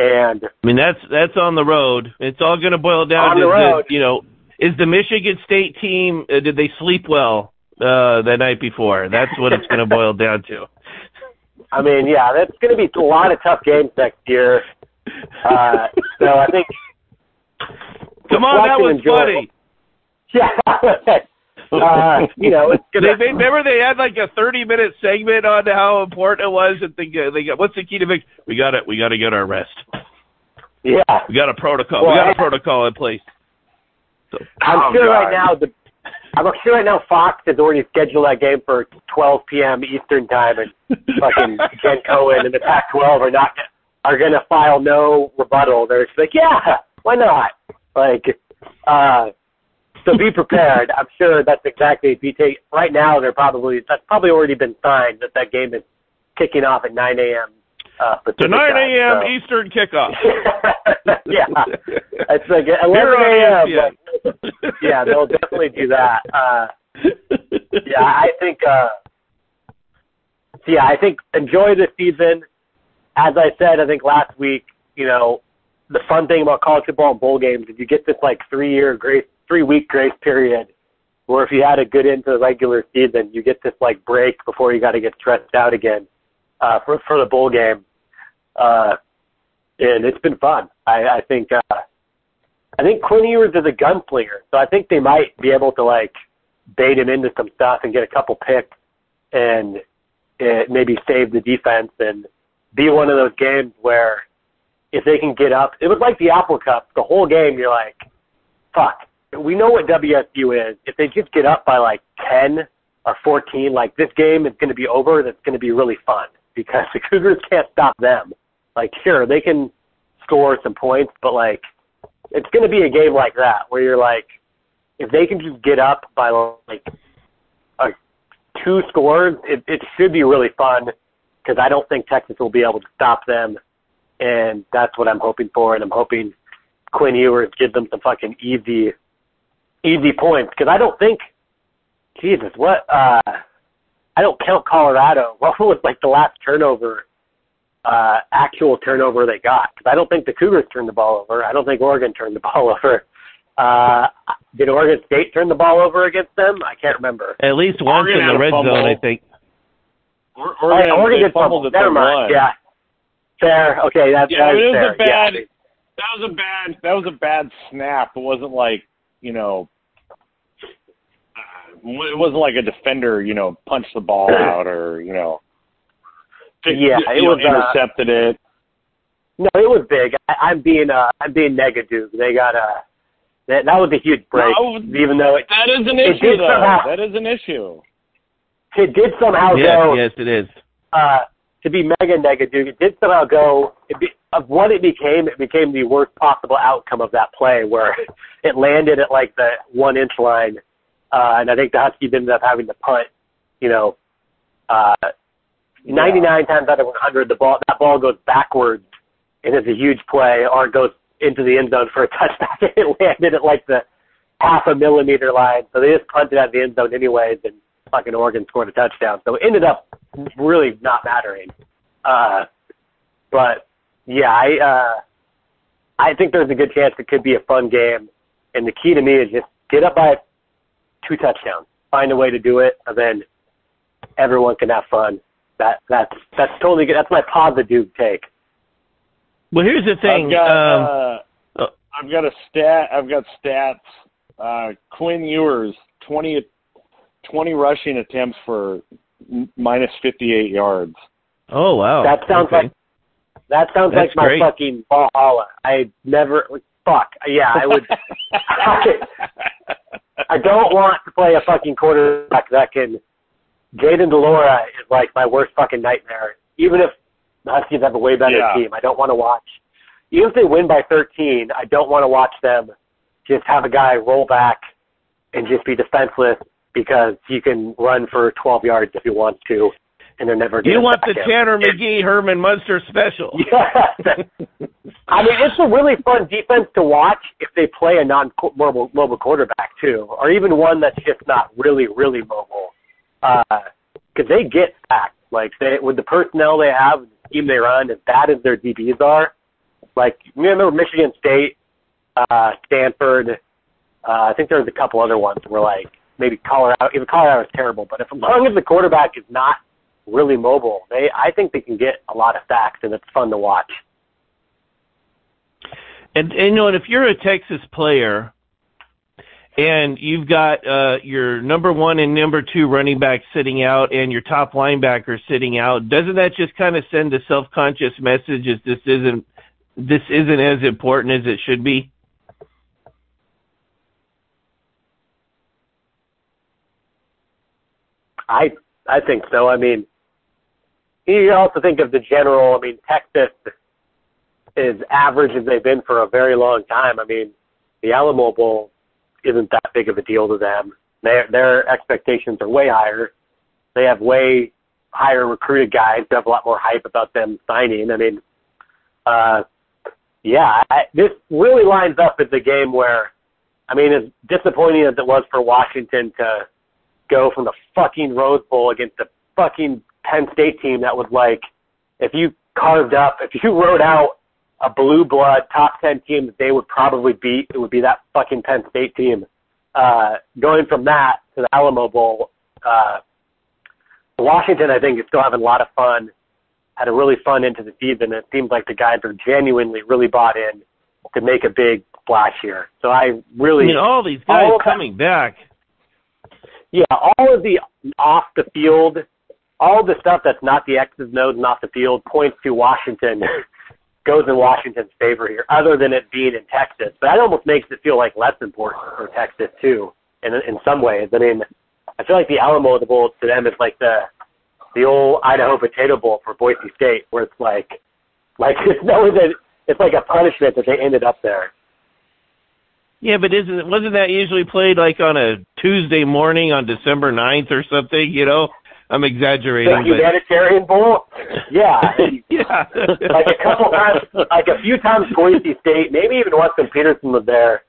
And I mean, that's that's on the road. It's all going to boil down on to the road. The, you know, is the Michigan State team? Uh, did they sleep well uh, the night before? That's what it's going to boil down to. I mean, yeah, that's going to be a lot of tough games next year. Uh, so I think. Come on, that was enjoyable. funny. Yeah, uh, you know, it's, they, they, remember they had like a thirty minute segment on how important it was, and they, they got, what's the key to victory? We got it. We got to get our rest. Yeah, we got a protocol. Well, we got I, a protocol in place. So, I'm oh, sure God. right now the. I'm sure right now Fox has already scheduled that game for twelve p.m. Eastern time, and fucking Jen Cohen and the Pac twelve are not are gonna file no rebuttal. They're just like, yeah, why not? Like, uh, so be prepared. I'm sure that's exactly if you take right now. They're probably that's probably already been signed that that game is kicking off at nine a.m. Uh, to nine a.m. So. Eastern kickoff. Yeah, it's like eleven a.m. Like, yeah, they'll definitely do that. Uh, yeah, I think. Uh, yeah, I think enjoy the season. As I said, I think last week, you know, the fun thing about college football and bowl games is you get this like three-year grace, three-week grace period, where if you had a good end to the regular season, you get this like break before you got to get stressed out again. Uh, for for the bowl game, uh, and it's been fun. I, I think uh, I think Quinn Ewers is a gunslinger, so I think they might be able to like bait him into some stuff and get a couple picks, and it maybe save the defense and be one of those games where if they can get up, it was like the Apple Cup. The whole game, you're like, fuck. We know what W S U is. If they just get up by like ten or fourteen, like this game is going to be over. That's going to be really fun. Because the Cougars can't stop them. Like, sure, they can score some points, but, like, it's going to be a game like that where you're like, if they can just get up by, like, uh, two scores, it, it should be really fun because I don't think Texas will be able to stop them, and that's what I'm hoping for, and I'm hoping Quinn Ewers gives them some fucking easy, easy points because I don't think, Jesus, what – uh I don't count Colorado. What was like the last turnover, uh, actual turnover they got? Because I don't think the Cougars turned the ball over. I don't think Oregon turned the ball over. Uh, did Oregon State turn the ball over against them? I can't remember. At least once in the red zone, I think. Or, or, oh, yeah, Oregon did fumble. Never mind. Line. Yeah. Fair. Okay. That's yeah. That was, was fair. A bad. Yeah. That was a bad. That was a bad snap. It wasn't like you know. It wasn't like a defender, you know, punched the ball out or, you know, yeah, it was intercepted uh, it. No, it was big. I, I'm being uh, I'm being negative. They got a that, that was a huge break, no, even though it, that is an issue. Though. Somehow, that is an issue. It did somehow yes, go. Yes, it is. Uh, to be mega negative, it did somehow go. It be, of what it became, it became the worst possible outcome of that play, where it landed at like the one inch line. Uh, and I think the Huskies ended up having to punt, you know, uh, ninety-nine yeah. times out of one hundred, the ball that ball goes backwards, and it's a huge play, or it goes into the end zone for a touchback. It landed at like the half a millimeter line, so they just punted out the end zone anyways, and fucking Oregon scored a touchdown. So it ended up really not mattering. Uh, but, yeah, I, uh, I think there's a good chance it could be a fun game, and the key to me is just get up by two touchdowns. Find a way to do it, and then everyone can have fun. That that's that's totally good. That's my positive take. Well, here's the thing. I've got, um, uh, I've got a stat. I've got stats. Uh, Quinn Ewers twenty, twenty rushing attempts for minus fifty-eight yards. Oh wow! That sounds okay. like that sounds that's like my great. fucking Valhalla. I never fuck. Yeah, I would. I don't want to play a fucking quarterback that can. Jaden Delora is like my worst fucking nightmare. Even if the Huskies have a way better yeah. team, I don't want to watch. Even if they win by thirteen, I don't want to watch them just have a guy roll back and just be defenseless because he can run for twelve yards if he wants to, and they're never. You want the him. Tanner McGee, Herman Munster special? Yes. I mean, it's a really fun defense to watch if they play a non-mobile mobile quarterback, too, or even one that's just not really, really mobile. Because uh, they get sacked. Like, they, with the personnel they have, the team they run, as bad as their D Bs are, like, you remember Michigan State, uh, Stanford, uh, I think there was a couple other ones where, like, maybe Colorado, even Colorado is terrible, but if, as long as the quarterback is not really mobile, they I think they can get a lot of sacks, and it's fun to watch. And, and you know, if you're a Texas player and you've got uh, your number one and number two running back sitting out and your top linebacker sitting out, doesn't that just kind of send a self-conscious message as this isn't this isn't as important as it should be? I I think so. I mean, you also think of the general, I mean, Texas is average as they've been for a very long time. I mean, the Alamo Bowl isn't that big of a deal to them. Their their expectations are way higher. They have way higher recruited guys who have a lot more hype about them signing. I mean, uh, yeah, I, this really lines up as a game where, I mean, as disappointing as it was for Washington to go from the fucking Rose Bowl against the fucking Penn State team that was like, if you carved up, if you wrote out a blue blood top ten team that they would probably beat, it would be that fucking Penn State team. Uh, going from that to the Alamo Bowl, uh, Washington, I think, is still having a lot of fun, had a really fun end to the season. It seems like the guys are genuinely really bought in to make a big splash here. So I really... I mean, all these guys all coming that, back. Yeah, all of the off-the-field, all the stuff that's not the X's and O's and off the field points to Washington, goes in Washington's favor here, other than it being in Texas. But that almost makes it feel like less important for Texas, too, in, in some ways. I mean, I feel like the Alamo Bowl to them is like the the old Idaho Potato Bowl for Boise State, where it's like, like it's, no, it's like a punishment that they ended up there. Yeah, but isn't wasn't that usually played like on a Tuesday morning on December ninth or something, you know? I'm exaggerating. The humanitarian but... bowl? Yeah. yeah. Like a couple times, like a few times Boise State, maybe even once when Peterson was there,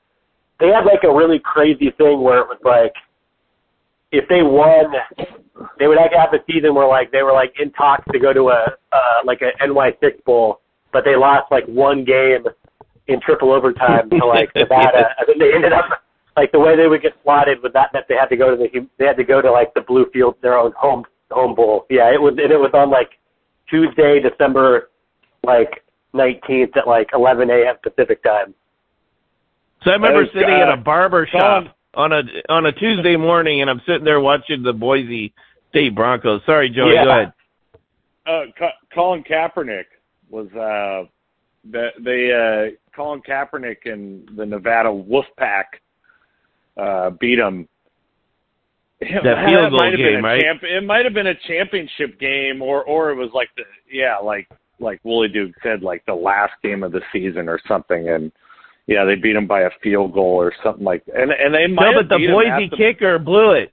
they had like a really crazy thing where it was like, if they won, they would have to have a season where like they were like in talks to go to a uh, like an N Y six bowl, but they lost like one game in triple overtime to like Nevada, and then they ended up like the way they would get slotted with that that they had to go to the they had to go to like the blue field, their own home home bowl. Yeah, it was and it was on like Tuesday, December like nineteenth at like eleven a.m. Pacific time. So I remember was, sitting uh, at a barber shop John, on a on a Tuesday morning, and I'm sitting there watching the Boise State Broncos. Sorry, Joey, yeah. Go ahead. Uh, Ka- Colin Kaepernick was uh, the the. Uh, Colin Kaepernick and the Nevada Wolfpack uh, beat him. That field goal game, right? Champ- it might have been a championship game, or, or it was like the yeah, like like Wooly Duke said, like the last game of the season or something. And yeah, they beat him by a field goal or something like that. And and they might no, have but the Boise kicker blew it.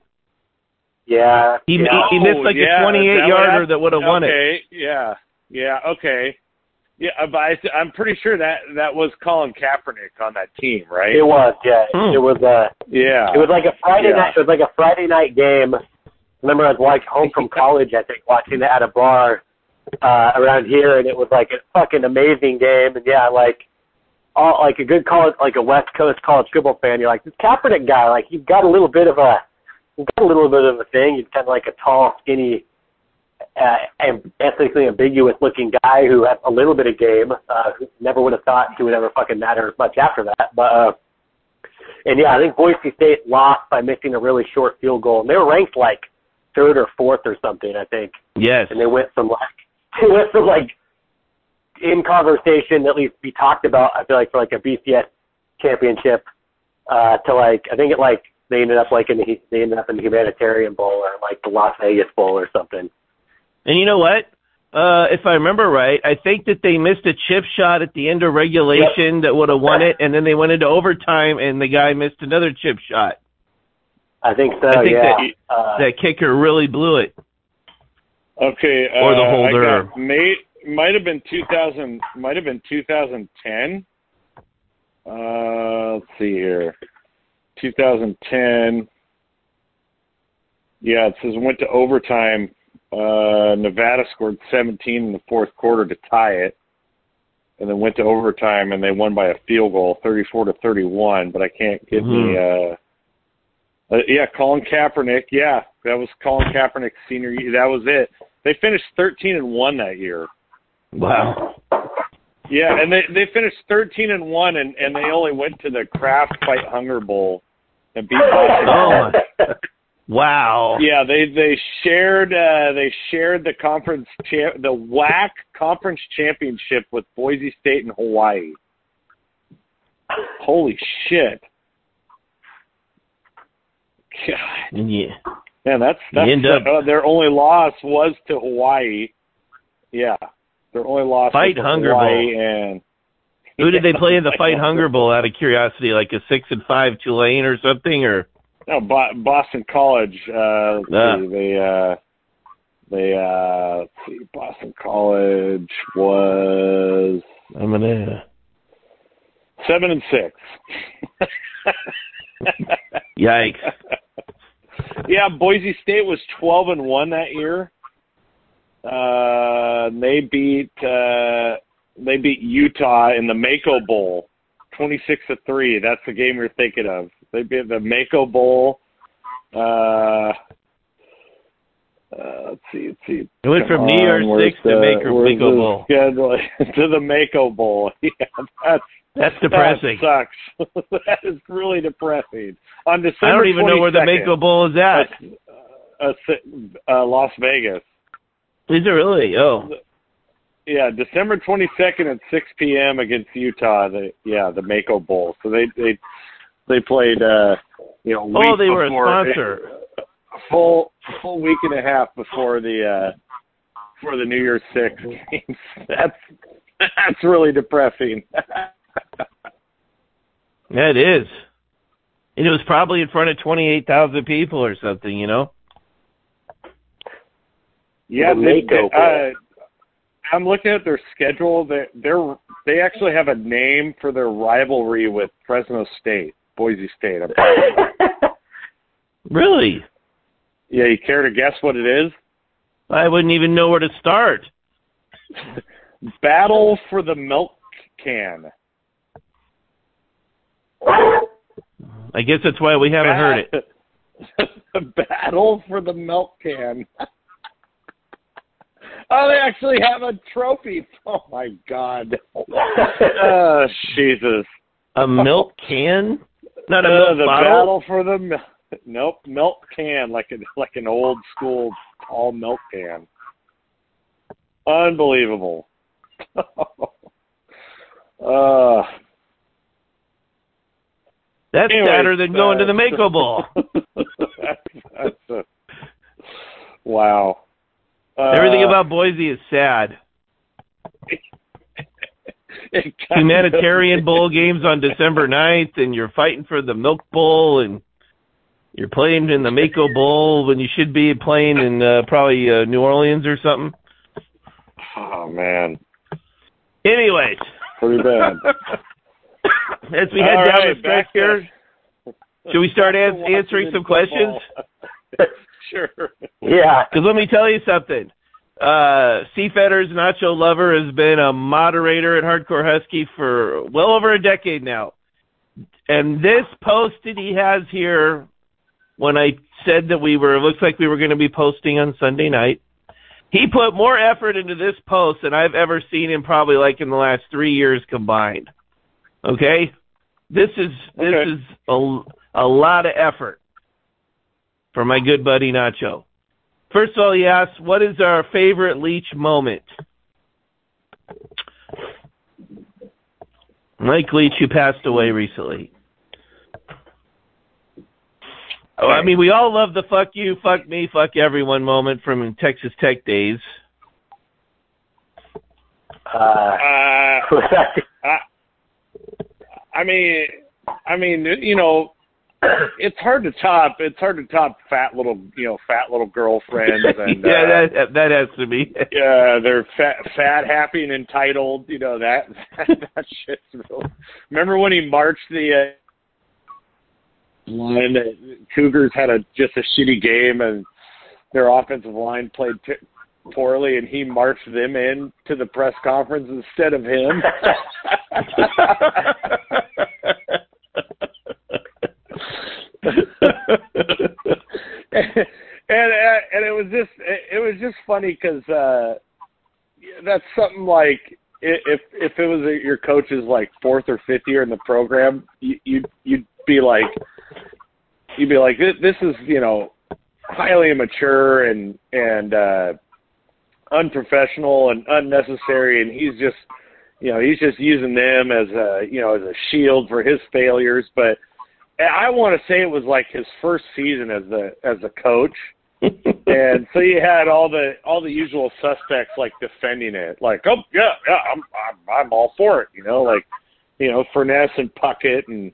Yeah, he yeah. he missed like yeah, a twenty-eight yarder that would have won okay. it. Yeah, yeah, okay. Yeah, but I, I'm pretty sure that, that was Colin Kaepernick on that team, right? It was, yeah. Hmm. It was a yeah. It was like a Friday yeah. night. It was like a Friday night game. Remember, I was like home from college, I think, watching it at a bar uh, around here, and it was like a fucking amazing game. And yeah, like all like a good college, like a West Coast college football fan, you're like this Kaepernick guy. Like you've got a little bit of a, you've got a little bit of a thing. He's kind of like a tall, skinny. Uh, and ethnically ambiguous-looking guy who has a little bit of game, uh, who never would have thought he would ever fucking matter much after that. But uh, and, yeah, I think Boise State lost by missing a really short field goal. And they were ranked, like, third or fourth or something, I think. Yes. And they went from, like, they went from, like, in conversation, at least be talked about, I feel like, for, like, a B C S championship uh, to, like, I think it, like, they ended up, like, in the, they ended up in the Humanitarian Bowl or, like, the Las Vegas Bowl or something. And you know what? Uh, if I remember right, I think that they missed a chip shot at the end of regulation yep. that would have won it, and then they went into overtime, and the guy missed another chip shot. I think so, I think yeah. that, uh, that kicker really blew it. Okay. Uh, or the holder. I got, may, might have been two thousand. Might have been two thousand ten. Uh, let's see here. twenty ten. Yeah, it says it went to overtime. Uh, Nevada scored seventeen in the fourth quarter to tie it, and then went to overtime, and they won by a field goal, thirty-four to thirty-one. But I can't get mm-hmm. the uh, uh, yeah, Colin Kaepernick. Yeah, that was Colin Kaepernick's senior year. That was it. They finished thirteen and one that year. Wow. Yeah, and they they finished thirteen and one, and and they only went to the Kraft Fight Hunger Bowl and beat Montana. Oh, wow. Yeah, they they shared uh, they shared the conference cha- the W A C conference championship with Boise State and Hawaii. Holy shit. God. Yeah. Man, that's that's the, up, uh, their only loss was to Hawaii. Yeah. Their only loss Fight was to Hunger Hawaii Bowl. And who did they play in the Fight Hunger Bowl, out of curiosity, like a six and five Tulane or something, or no, Boston College. Uh, let's ah. see, they uh, they uh, let's see, Boston College was I'm gonna seven and six. Yikes! Yeah, Boise State was twelve and one that year. Uh, they beat uh, they beat Utah in the Mako Bowl, twenty six to three. That's the game you're thinking of. They beat the Mako Bowl. Uh, uh, let's see, let's see. It went Come from New York Six to Mako, Mako Bowl. Schedule? To the Mako Bowl. Yeah, that's that's depressing. That sucks. That is really depressing. On December I don't even know where the Mako Bowl is at. Uh, uh, uh, Las Vegas. Is it really? Oh. Yeah, December twenty second at six p.m. against Utah. The yeah, the Mako Bowl. So they they. They played, uh, you know, week oh, they were a sponsor. It, a full full week and a half before the uh, before the New Year's Six games. That's that's really depressing. Yeah, it is, and it was probably in front of twenty eight thousand people or something, you know. Yeah, they, they, uh, I'm looking at their schedule. They they're they actually have a name for their rivalry with Fresno State. Boise State. I'm really? Yeah, you care to guess what it is? I wouldn't even know where to start. Battle for the milk can. I guess that's why we haven't Bat- heard it. Battle for the milk can. Oh, they actually have a trophy. Oh, my God. Oh, Jesus. A milk can? Not a milk uh, the bottle? Battle for the milk. Nope, milk can, like a, like an old school tall milk can. Unbelievable. uh, that's anyways, better than going uh, to the Mako Bowl. that's, that's a, wow. Uh, Everything about Boise is sad. Humanitarian bowl games on December ninth, and you're fighting for the Milk Bowl, and you're playing in the Mako Bowl when you should be playing in uh, probably uh, New Orleans or something. Oh, man. Anyways. Pretty bad. As we head All down right, the stretch here, should we start ans- answering some questions? Sure. Yeah. Because let me tell you something. Uh, C. Fetter's Nacho Lover has been a moderator at Hardcore Husky for well over a decade now. And this post that he has here, when I said that we were, it looks like we were going to be posting on Sunday night, he put more effort into this post than I've ever seen him probably like in the last three years combined. Okay? This is, this okay. is a, a lot of effort for my good buddy Nacho. First of all, he asks, what is our favorite Leach moment? Mike Leach, who passed away recently. Oh, I mean, we all love the fuck you, fuck me, fuck everyone moment from Texas Tech days. Uh, uh, I mean, I mean, you know, it's hard to top. It's hard to top fat little, you know, fat little girlfriends. And, yeah, uh, that that has to be. Yeah, they're fat, fat, happy, and entitled. You know that that, that shit's real. Remember when he marched the uh, line? The Cougars had a just a shitty game, and their offensive line played t- poorly, and he marched them in to the press conference instead of him. and and it was just it was just funny because uh, that's something like if if it was your coach's like fourth or fifth year in the program, you, you'd you'd be like, you'd be like, this, this is, you know, highly immature and and uh, unprofessional and unnecessary, and he's just, you know, he's just using them as a, you know, as a shield for his failures. But I want to say it was like his first season as the as a coach, and so you had all the all the usual suspects like defending it, like, oh yeah, yeah, I'm I'm, I'm all for it, you know, like, you know, Furness and Puckett and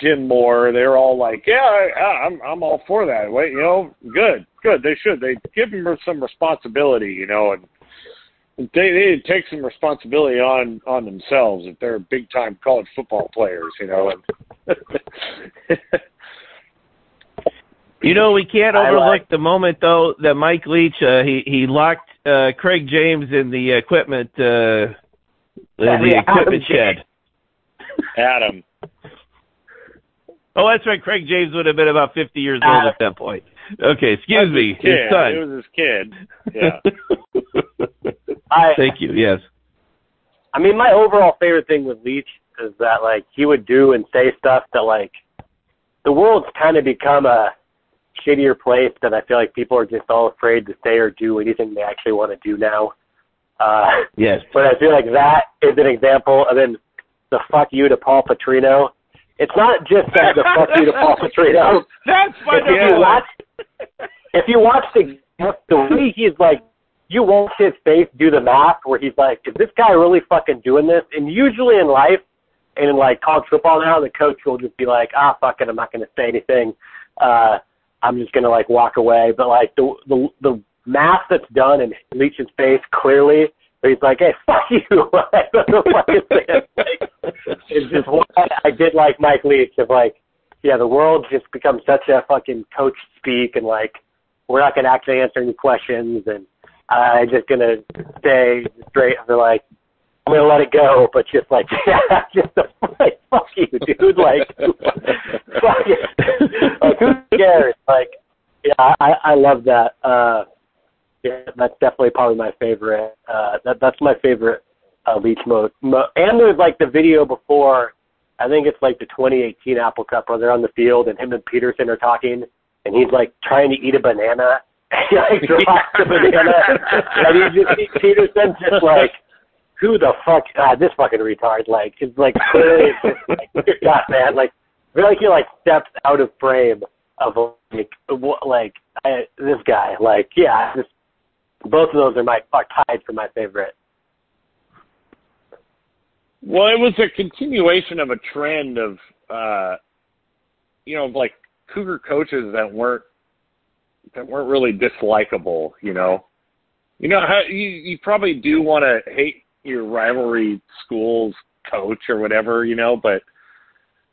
Jim Moore, they're all like, yeah, I, I'm I'm all for that. Wait, you know, good, good. They should. They give him some responsibility, you know, and they they take some responsibility on, on themselves if they're big time college football players, you know. And you know, we can't overlook like the moment though that Mike Leach uh, he he locked uh, Craig James in the equipment uh, in the equipment shed. Adam. Oh, that's right. Craig James would have been about fifty years old uh, at that point. Okay, excuse me. His, his son. It was his kid. Yeah. I, Thank you, yes. I mean, my overall favorite thing with Leach is that, like, he would do and say stuff that, like, the world's kind of become a shittier place that I feel like people are just all afraid to say or do anything they actually want to do now. Uh, yes. But I feel like that is an example. And then the fuck you to Paul Petrino. It's not just that the fuck you to Paul Petrino. That's my if you watch, if you watch the, the way he's like, you watch his face do the math where he's like, is this guy really fucking doing this? And usually in life and in like college football now, the coach will just be like, ah, fuck it, I'm not going to say anything. Uh, I'm just going to like walk away. But like the, the the math that's done in Leach's face clearly, he's like, hey, fuck you. I don't know what it's like. It's just why I did like Mike Leach of like, yeah, the world just becomes such a fucking coach speak and like, we're not going to actually answer any questions and I'm just going to stay straight. They're like, I'm going to let it go, but just like, yeah, just a, like, fuck you, dude. Like, fuck it. Like, who cares? Like, yeah, I, I love that. Uh, Yeah, that's definitely probably my favorite. Uh, that that's my favorite uh, Leach mode. Mo- and there's like the video before, I think it's like the twenty eighteen Apple Cup where they're on the field and him and Peterson are talking, and he's like trying to eat a banana. He like drops the banana, and he just he, Peterson just like, who the fuck? God, this fucking retard! Like, it's like clearly, it's just like, God, man, like, I feel like he like steps out of frame of like, like I, this guy, like, yeah, this. Both of those are my are tied for my favorite. Well, it was a continuation of a trend of, uh, you know, like Cougar coaches that weren't that weren't really dislikable. You know, you know how you, you probably do want to hate your rivalry school's coach or whatever, you know. But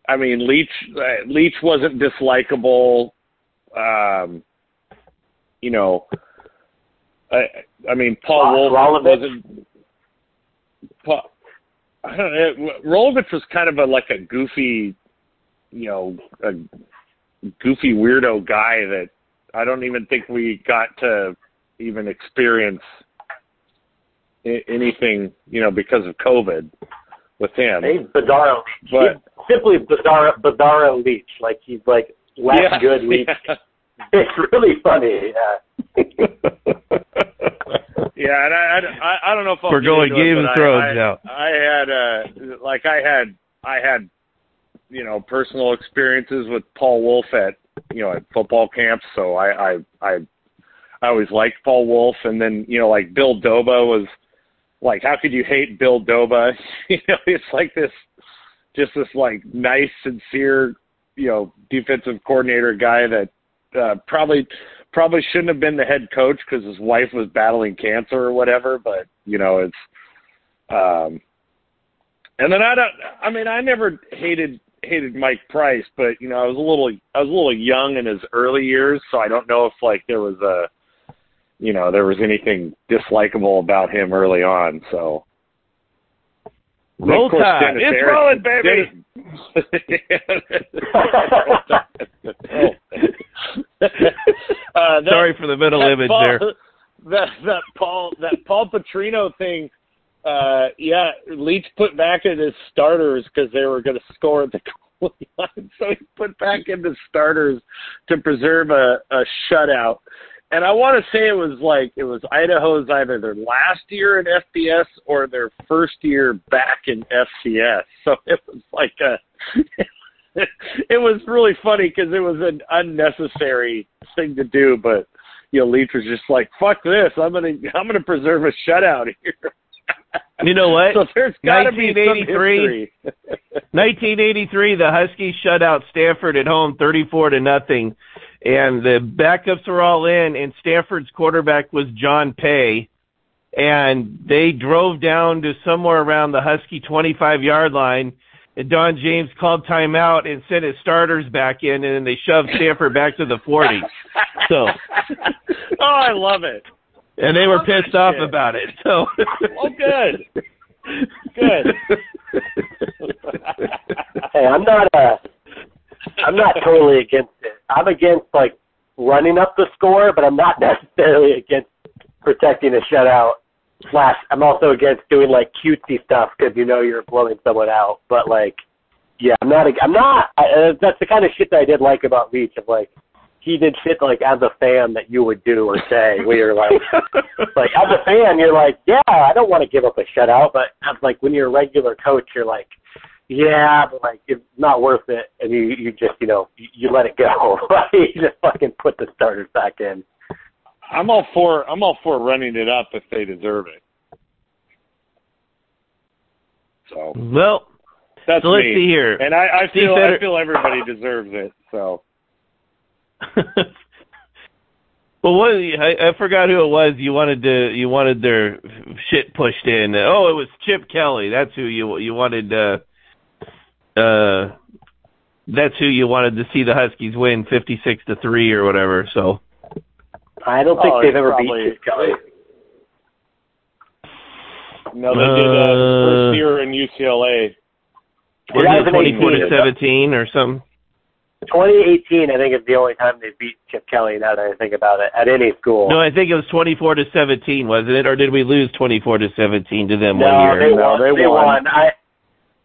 I mean, Leach uh, Leach wasn't dislikable. Um, you know. I, I mean, Paul Rolovich wasn't. Paul, I don't know. Rolovich was kind of a like a goofy, you know, a goofy weirdo guy that I don't even think we got to even experience I- anything, you know, because of COVID with him. He's bizarro. But, he's simply bizarro, bizarro Leach. Like he's like last yeah, good Leach. Yeah. It's really funny. Yeah. Yeah, and I, I, I don't know if I'll we're going Game of Thrones now. I had uh, like I had I had you know personal experiences with Paul Wolf at you know at football camps, so I I I, I always liked Paul Wolf, and then you know like Bill Doba was like, how could you hate Bill Doba? You know, it's like this just this like nice, sincere you know defensive coordinator guy that. Uh, probably, probably shouldn't have been the head coach because his wife was battling cancer or whatever. But you know, it's. Um, and then I don't. I mean, I never hated hated Mike Price, but you know, I was a little I was a little young in his early years, so I don't know if like there was a, you know, there was anything dislikable about him early on. So. Roll Tide, it's Aaron. Rolling, baby. uh, that, Sorry for the middle image Paul, there. That that Paul that Paul Petrino thing, uh, yeah, Leach put back at his starters because they were going to score at the Wooly on, so he put back in the starters to preserve a, a shutout. And I want to say it was like it was Idaho's either their last year in F B S or their first year back in F C S. So it was like a it was really funny because it was an unnecessary thing to do, but you know, Leach was just like, "Fuck this! I'm gonna I'm gonna preserve a shutout here." You know what? So there's got to be some history. nineteen eighty-three, the Huskies shut out Stanford at home, thirty-four to nothing. And the backups were all in, and Stanford's quarterback was John Pay. And they drove down to somewhere around the Husky twenty-five-yard line, and Don James called timeout and sent his starters back in, and then they shoved Stanford back to the forty. So, oh, I love it. And they were pissed off shit. about it. So, oh, good. Good. Hey, I'm not a... I'm not totally against it. I'm against, like, running up the score, but I'm not necessarily against protecting a shutout. Slash, I'm also against doing, like, cutesy stuff because you know you're blowing someone out. But, like, yeah, I'm not – I'm not uh, – that's the kind of shit that I did like about Leach of, like, he did shit, like, as a fan that you would do or say where you're, like – like, as a fan, you're like, yeah, I don't want to give up a shutout. But, like, when you're a regular coach, you're like – yeah, but, like, it's not worth it, and you, you just, you know, you, you let it go. You just fucking put the starters back in. I'm all for I'm all for running it up if they deserve it. So well, that's so let's me. see here, and I, I feel I feel everybody deserves it. So. Well, what, I, I forgot who it was. You wanted to, you wanted their shit pushed in. Oh, it was Chip Kelly. That's who you you wanted. Uh, Uh, that's who you wanted to see the Huskies win, fifty-six to three or whatever. So I don't think oh, they've ever beat Chip Kelly. No, they uh, did uh, first year in U C L A. Twenty-four to seventeen or something. twenty eighteen, I think, is the only time they beat Chip Kelly. Now that I think about it, at any school. No, I think it was twenty-four to seventeen, wasn't it? Or did we lose twenty-four to seventeen to them no, one year? They no, won. they, they won. won. I,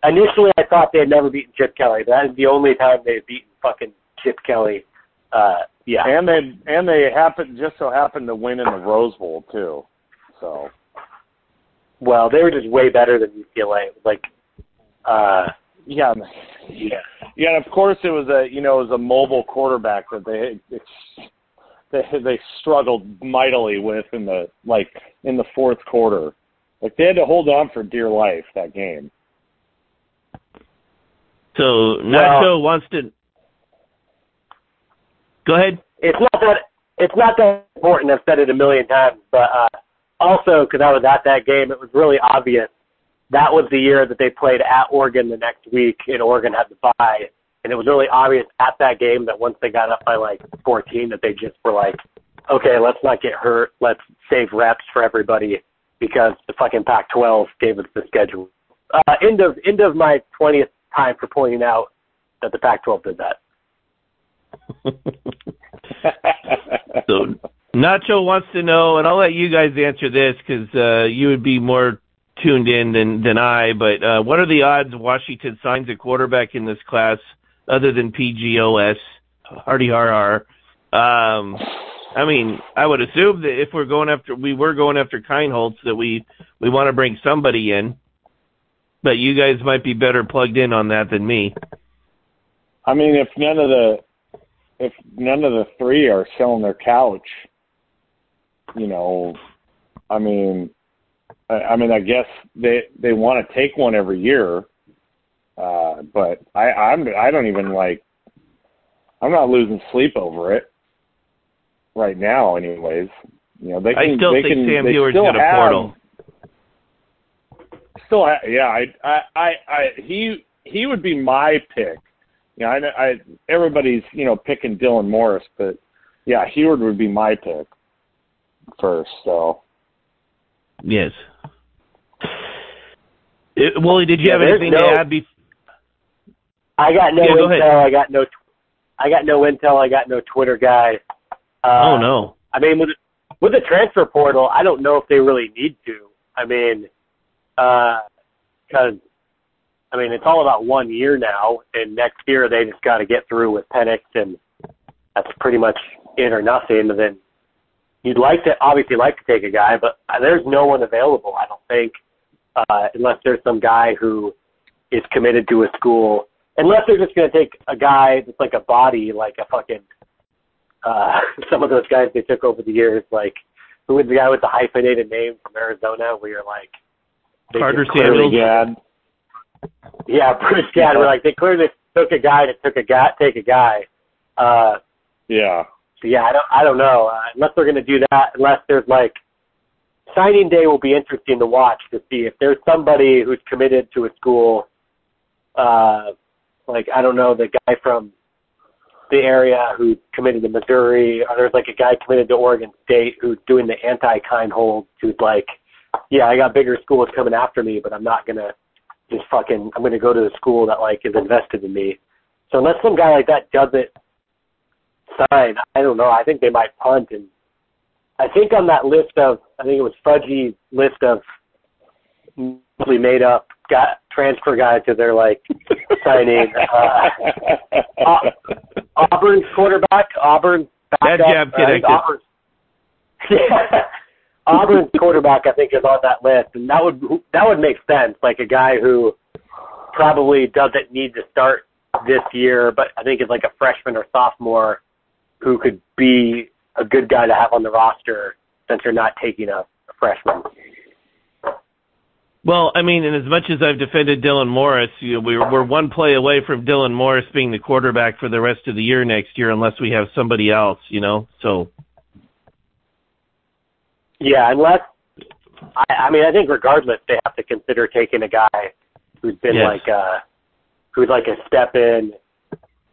Initially, I thought they had never beaten Chip Kelly. That is the only time they've beaten fucking Chip Kelly. Uh, yeah, and they and they happened just so happened to win in the Rose Bowl too. So, well, they were just way better than U C L A. It was like, uh, yeah, yeah, yeah. And of course, it was a you know it was a mobile quarterback that they they they struggled mightily with in the like in the fourth quarter. Like they had to hold on for dear life that game. So Nacho well, wants to go ahead. It's not that it's not that important. I've said it a million times, but uh, also because I was at that game, it was really obvious. That was the year that they played at Oregon the next week, and Oregon had the bye, and it was really obvious at that game that once they got up by like fourteen, that they just were like, okay, let's not get hurt, let's save reps for everybody because the fucking Pac twelve gave us the schedule. Uh, end of end of my twentieth. Time for pointing out that the Pac twelve did that. So Nacho wants to know, and I'll let you guys answer this because uh, you would be more tuned in than, than I, but uh, what are the odds Washington signs a quarterback in this class other than P G O S, Hardy R R? Um, I mean, I would assume that if we're going after, we were going after Keinholz, that we, we want to bring somebody in. But you guys might be better plugged in on that than me. I mean, if none of the if none of the three are selling their couch, you know, I mean, I, I mean, I guess they they want to take one every year, uh, but I I'm I don't even like I'm not losing sleep over it right now, anyways. You know, they can, I still they think can, Sam Ewer's got a portal. Still, yeah, I, I, I, I, he, he would be my pick. You know, I, I, everybody's, you know, picking Dylan Morris, but yeah, Heward would be my pick first. So, yes. It, Wooly, did you yeah, have anything no, to add? Be- I got no yeah, go intel. Ahead. I got no. I got no intel. I got no Twitter guy. Uh, oh no. I mean, with with the transfer portal, I don't know if they really need to. I mean. Because uh, I mean, it's all about one year now, and next year they just got to get through with Penix, and that's pretty much it or nothing. And then you'd like to obviously like to take a guy, but there's no one available, I don't think, uh, unless there's some guy who is committed to a school. Unless they're just going to take a guy that's like a body, like a fucking uh, some of those guys they took over the years, like who was the guy with the hyphenated name from Arizona where you're like they Carter Samuels. Yeah, Bruce Gadd. Yeah. We're like, they clearly took a guy to took a guy, take a guy. Uh, yeah. So yeah, I don't, I don't know. Uh, unless they're going to do that, unless there's like signing day will be interesting to watch to see if there's somebody who's committed to a school. Uh, like I don't know, the guy from the area who committed to Missouri, or there's like a guy committed to Oregon State who's doing the anti-Kindhold, who's like, yeah, I got bigger schools coming after me, but I'm not gonna. Just fucking, I'm going to go to the school that, like, is invested in me. So unless some guy like that doesn't sign, I don't know. I think they might punt. And I think on that list of, I think it was Fudgy's list of mostly made-up transfer guys that they're, like, signing. Uh, Auburn's quarterback, Auburn's backup. That jab connected. Uh, Auburn's, yeah. Auburn's quarterback, I think, is on that list, and that would that would make sense. Like a guy who probably doesn't need to start this year, but I think is like a freshman or sophomore who could be a good guy to have on the roster since you're not taking a, a freshman. Well, I mean, and as much as I've defended Dylan Morris, you know, we're, we're one play away from Dylan Morris being the quarterback for the rest of the year next year, unless we have somebody else, you know, so... Yeah, unless I, I mean, I think regardless, they have to consider taking a guy who's been yes. like a who's like a step-in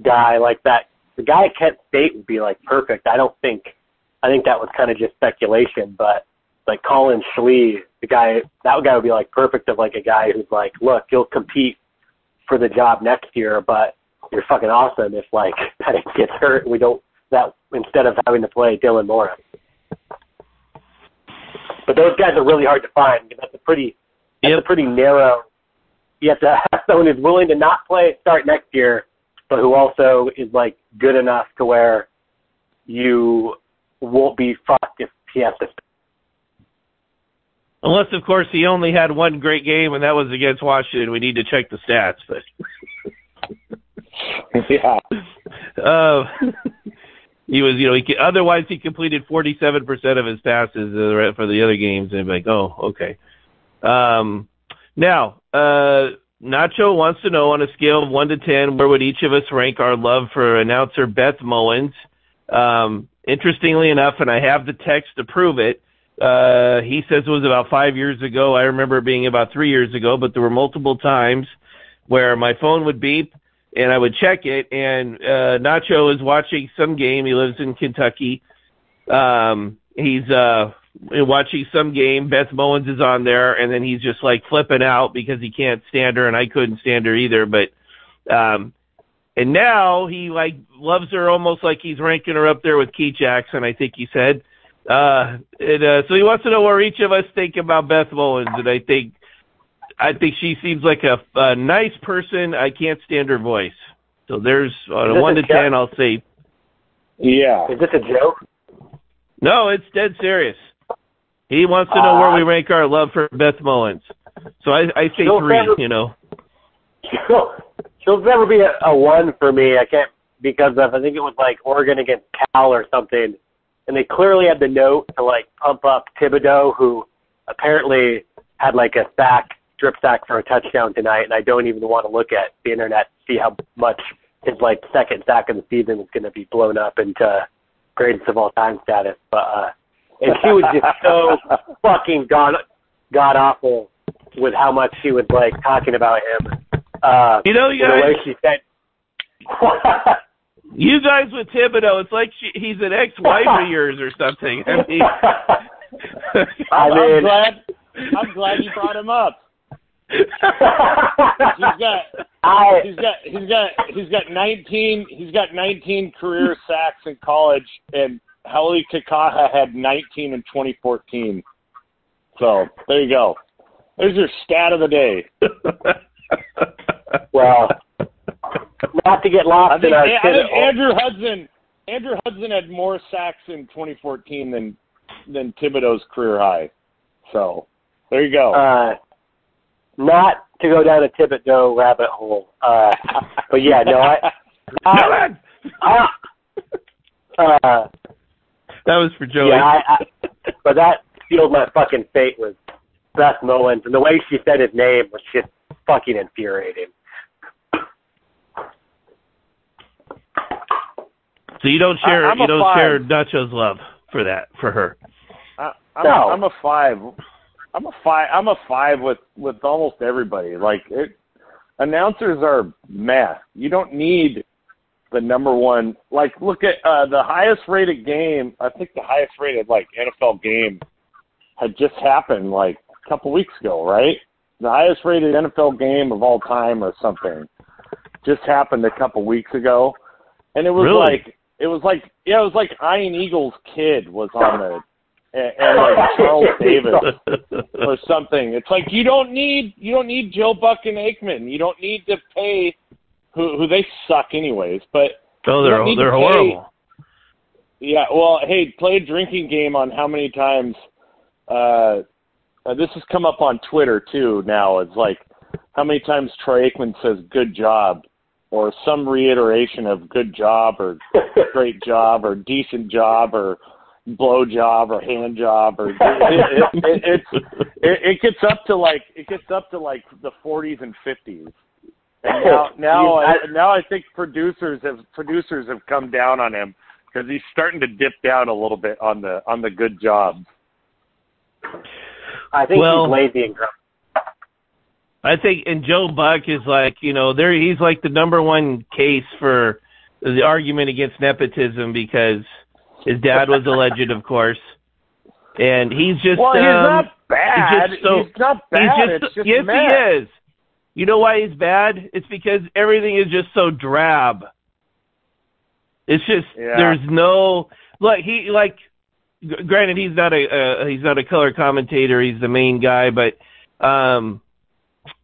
guy like that. The guy at Kent State would be like perfect. I don't think I think that was kind of just speculation, but like Colin Schley, the guy that guy would be like perfect of like a guy who's like, look, you'll compete for the job next year, but you're fucking awesome if like Pettit gets hurt and we don't that instead of having to play Dylan Morris. But those guys are really hard to find. That's a pretty, that's yep. a pretty narrow. You have to have someone who's willing to not play start next year, but who also is like good enough to where you won't be fucked if he has to. Unless, of course, he only had one great game, and that was against Washington. We need to check the stats, but yeah. Uh, He was, you know, he, otherwise he completed forty-seven percent of his passes for the other games. And like, oh, okay. Um, now, uh, Nacho wants to know on a scale of one to ten, where would each of us rank our love for announcer Beth Mowins? Um, interestingly enough, and I have the text to prove it, uh, he says it was about five years ago. I remember it being about three years ago, but there were multiple times where my phone would beep. And I would check it, and uh, Nacho is watching some game. He lives in Kentucky. Um, he's uh, watching some game. Beth Mowins is on there, and then he's just, like, flipping out because he can't stand her, and I couldn't stand her either. But um, and now he, like, loves her almost like he's ranking her up there with Key Jackson, I think he said. Uh, and, uh, so he wants to know where each of us think about Beth Mowins, and I think – I think she seems like a, a nice person. I can't stand her voice. So there's on a one to ten, I'll say. Yeah. Is this a joke? No, it's dead serious. He wants to know uh, where we rank our love for Beth Mowins. So I, I say three. Never, you know. She'll, she'll never be a, a one for me. I can't because of I think it was like Oregon against Cal or something, and they clearly had the note to like pump up Thibodeau, who apparently had like a sack. Strip sack for a touchdown tonight, and I don't even want to look at the internet to see how much his like second sack of the season is going to be blown up into greatest of all time status. But uh, and she was just so fucking god god awful with how much she was like talking about him. Uh, you know, you guys, the way she said, you guys with Thibodeau, it's like she, he's an ex-wife of yours or something. I mean, I mean, I'm glad I'm glad you brought him up. he's got, he's got, he's got, he's got nineteen. He's got nineteen career sacks in college, and Heli Kakaha had nineteen in twenty fourteen. So there you go. There's your stat of the day. Well, not to get lost I think, in our I think Andrew Hudson. Andrew Hudson had more sacks in twenty fourteen than than Thibodeau's career high. So there you go. Uh, not to go down a Thibodeau rabbit hole, uh, but yeah, no, I. I, I, I uh, that was for Joey. Yeah, I, I, but that sealed my fucking fate with Beth Mullins, and the way she said his name was just fucking infuriating. So you don't share I, you don't five. share Nacho's love for that for her. I, I'm, no. a, I'm a five. I'm a five. I'm a five with, with almost everybody. Like it, announcers are math. You don't need the number one. Like look at uh, the highest rated game. I think the highest rated like N F L game had just happened like a couple weeks ago, right? The highest rated N F L game of all time or something just happened a couple weeks ago, and it was really? like. It was like yeah, it was like Iron Eagle's kid was on the and, and like Charles Davis or something. It's like you don't need you don't need Joe Buck and Aikman. You don't need to pay who who they suck anyways. But no, they're they're pay, horrible. Yeah, well, hey, play a drinking game on how many times. Uh, uh, this has come up on Twitter too. Now it's like how many times Troy Aikman says "good job." Or some reiteration of good job or great job or decent job or blow job or hand job or it, it, it, it, it's, it, it gets up to like it gets up to like the forties and fifties. And now now I, now I think producers have producers have come down on him because he's starting to dip down a little bit on the on the good job. I think well, he's lazy and grumpy. I think, and Joe Buck is like, you know, there he's like the number one case for the argument against nepotism because his dad was a legend, of course, and he's just well, um, he's not bad. He's, so, he's not bad. He's just, it's just yes, mad. He is. You know why he's bad? It's because everything is just so drab. It's just yeah. there's no like he like. Granted, he's not a uh, he's not a color commentator. He's the main guy, but. um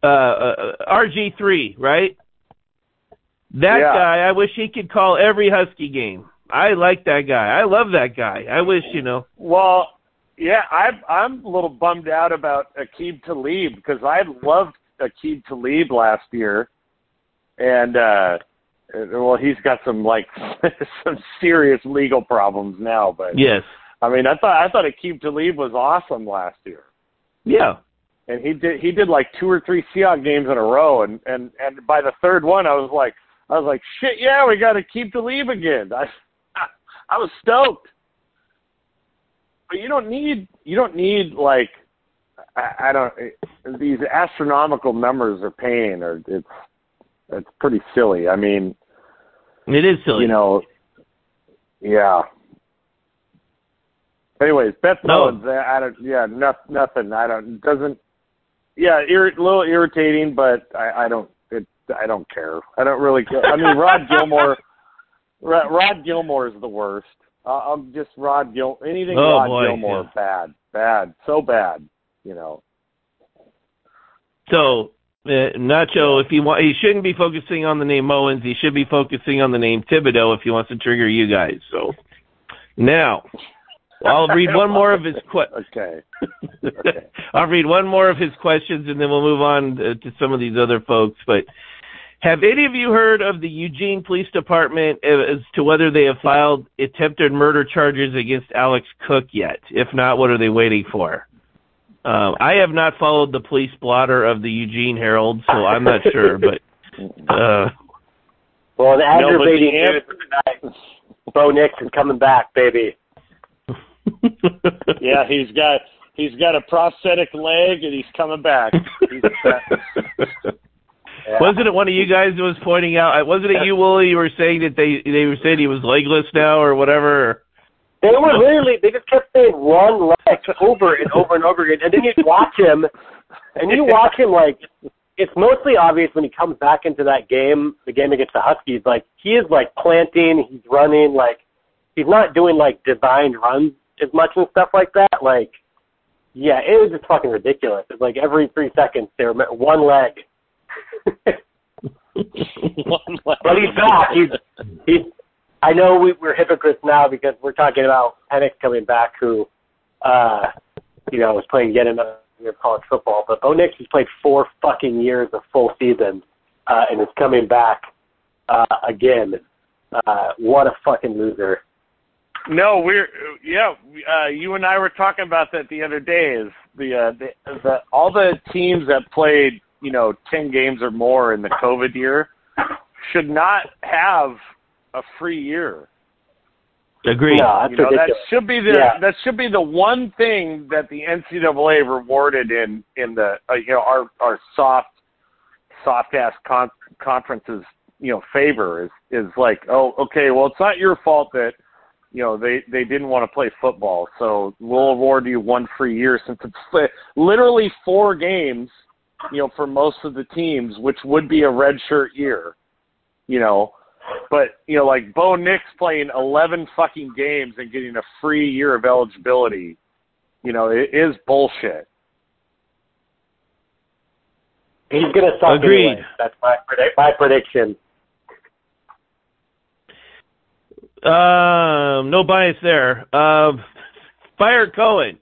Uh, uh, R G three, right? That yeah. guy, I wish he could call every Husky game. I like that guy. I love that guy. I wish, you know. Well, yeah, I'm, I'm a little bummed out about Aqib Talib because I loved Aqib Talib last year. And, uh, well, he's got some, like, some serious legal problems now. But, yes. I mean, I thought, I thought Aqib Talib was awesome last year. Yeah. And he did he did like two or three Seahawks games in a row, and, and, and by the third one, I was like, I was like, shit, yeah, we got to keep the lead again. I, I I was stoked. But you don't need you don't need like I, I don't these astronomical numbers are paying, or it's it's pretty silly. I mean, it is silly, you know. Yeah. Anyways, Beth Mullins, no. I don't. Yeah, no, nothing. I don't. Doesn't. Yeah, a ir- little irritating, but I, I don't. It, I don't care. I don't really care. I mean, Rod Gilmore. Rod, Rod Gilmore is the worst. Uh, I'm just Rod Gil. Anything oh, Rod boy, Gilmore, yeah. bad, bad, so bad. You know. So uh, Nacho, if he want, he shouldn't be focusing on the name Mullins. He should be focusing on the name Thibodeau if he wants to trigger you guys. So now. I'll read one more of his questions. Okay. okay. I'll read one more of his questions, and then we'll move on to, to some of these other folks. But have any of you heard of the Eugene Police Department as to whether they have filed attempted murder charges against Alex Cook yet? If not, what are they waiting for? Um, I have not followed the police blotter of the Eugene Herald, so I'm not sure. But uh, well, the aggravating news tonight. Bo Nix is coming back, baby. Yeah, he's got he's got a prosthetic leg, and he's coming back. He's yeah. Wasn't it one of you guys who was pointing out? Wasn't it you, Wooly? You were saying that they they were saying he was legless now, or whatever. They were literally they just kept saying one leg over and over and over again, and then you watch him, and you watch him like it's mostly obvious when he comes back into that game, the game against the Huskies. Like he is like planting, he's running, like he's not doing like designed runs as much and stuff like that, like, yeah, it was just fucking ridiculous. It's like every three seconds, they were one leg But he's back. He's, he's, I know we, we're hypocrites now because we're talking about Penix coming back, who, uh, you know, was playing yet another year of college football. But Bo Nix has played four fucking years of full season uh, and is coming back uh, again. Uh, what a fucking loser. No, we're yeah. Uh, you and I were talking about that the other day. Is the, uh, the the all the teams that played you know ten games or more in the COVID year should not have a free year. Agreed. No, you know, that should be the yeah. that should be the one thing that the N C double A rewarded in in the uh, you know our our soft soft ass con- conferences you know favor is is like oh okay well it's not your fault that. You know, they, they didn't want to play football, so we'll award you one free year since it's literally four games, you know, for most of the teams, which would be a redshirt year, you know. But, you know, like Bo Nix playing eleven fucking games and getting a free year of eligibility, you know, it is bullshit. He's going to suck anyway. That's my, predict- my prediction. Um, no bias there. Um, Fire Cohen.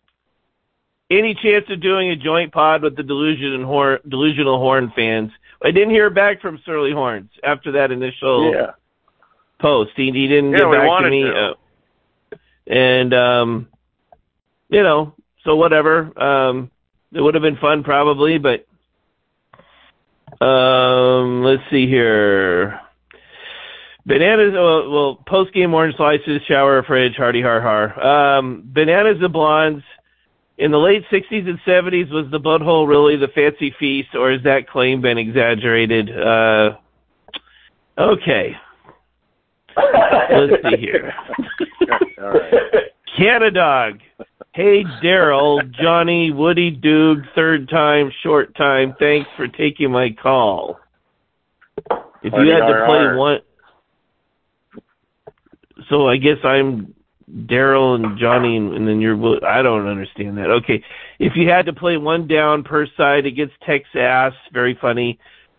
Any chance of doing a joint pod with the Delusion and Horn, Delusional Horn fans? I didn't hear back from Surly Horns after that initial yeah. post. He, he didn't yeah, get back to me. To. Uh, and, um, you know, so whatever. Um, it would have been fun probably, but um, let's see here. Bananas, well, well post-game orange slices, shower, fridge, hardy, har, har. Um, bananas and blondes. In the late sixties and seventies, was the butthole really the fancy feast, or has that claim been exaggerated? Uh, okay. Let's see here. All right. Catadog. Hey, Daryl, Johnny, Woody, Doug, third time, short time. Thanks for taking my call. If you had to play one... So I guess I'm Daryl and Johnny, and then you're. I don't understand that. Okay, if you had to play one down per side against Texas, very funny.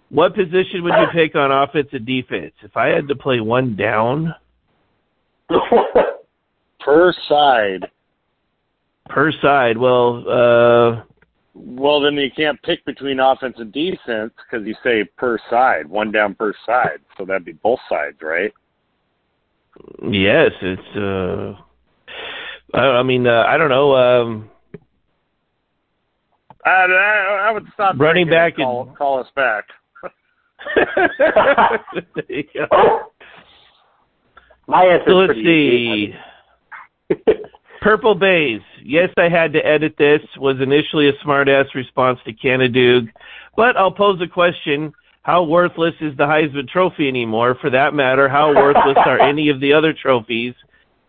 What position would you pick on offense and defense? If I had to play one down per side, per side. Well, uh, well, then you can't pick between offense and defense because you say per side, one down per side. So that'd be both sides, right? Yes, it's. Uh, I, I mean, uh, I don't know. Um, I, I, I would stop running back and call, and call us back. My answer. So let's see. Purple Bays. Yes, I had to edit this. Was initially a smart-ass response to Canadug, but I'll pose a question. How worthless is the Heisman Trophy anymore? For that matter, how worthless are any of the other trophies?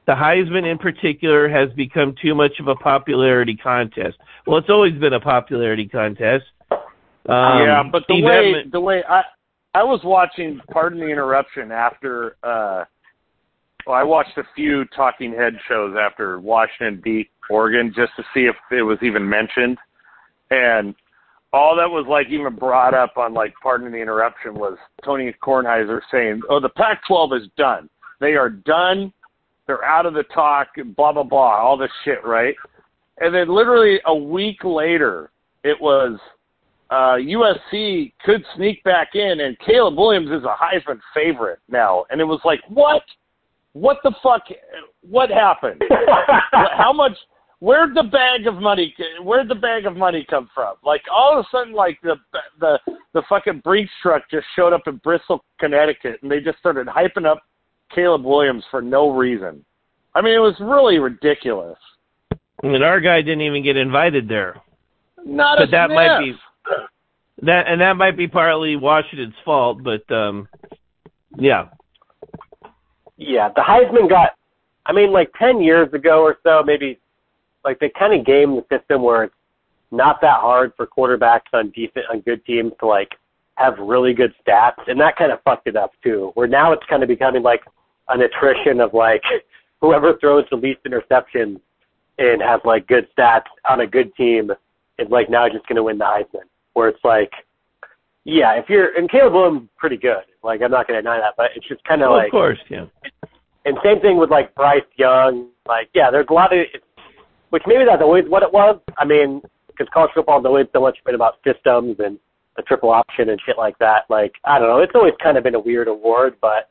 The Heisman in particular has become too much of a popularity contest. Well, it's always been a popularity contest. Um, yeah, but the way, Edmund- the way I, I was watching, pardon the interruption, after uh, well, I watched a few talking head shows after Washington beat Oregon just to see if it was even mentioned. And all that was, like, even brought up on, like, pardon the interruption was Tony Kornheiser saying, oh, the Pac twelve is done. They are done. They're out of the talk, blah, blah, blah, all this shit, right? And then literally a week later, it was uh, U S C could sneak back in, and Caleb Williams is a Heisman favorite now. And it was like, what? What the fuck? What happened? How much – Where'd the bag of money? Where'd the bag of money come from? Like all of a sudden, like the the the fucking Brinks truck just showed up in Bristol, Connecticut, and they just started hyping up Caleb Williams for no reason. I mean, it was really ridiculous. And our guy didn't even get invited there. Not but a that sniff. Might be that, and that might be partly Washington's fault. But um, yeah, yeah, the Heisman got. I mean, like ten years ago or so, maybe. Like, they kind of game the system where it's not that hard for quarterbacks on decent, on good teams to, like, have really good stats. And that kind of fucked it up, too, where now it's kind of becoming, like, an attrition of, like, whoever throws the least interceptions and has, like, good stats on a good team is, like, now just going to win the Heisman. Where it's, like, Yeah, if you're – and Caleb Williams is pretty good. Like, I'm not going to deny that, but it's just kind of well, like – Of course, yeah. And same thing with, like, Bryce Young. Like, yeah, there's a lot of – which maybe that's always what it was. I mean, because college football has always so much been about systems and the triple option and shit like that. Like, I don't know. It's always kind of been a weird award, but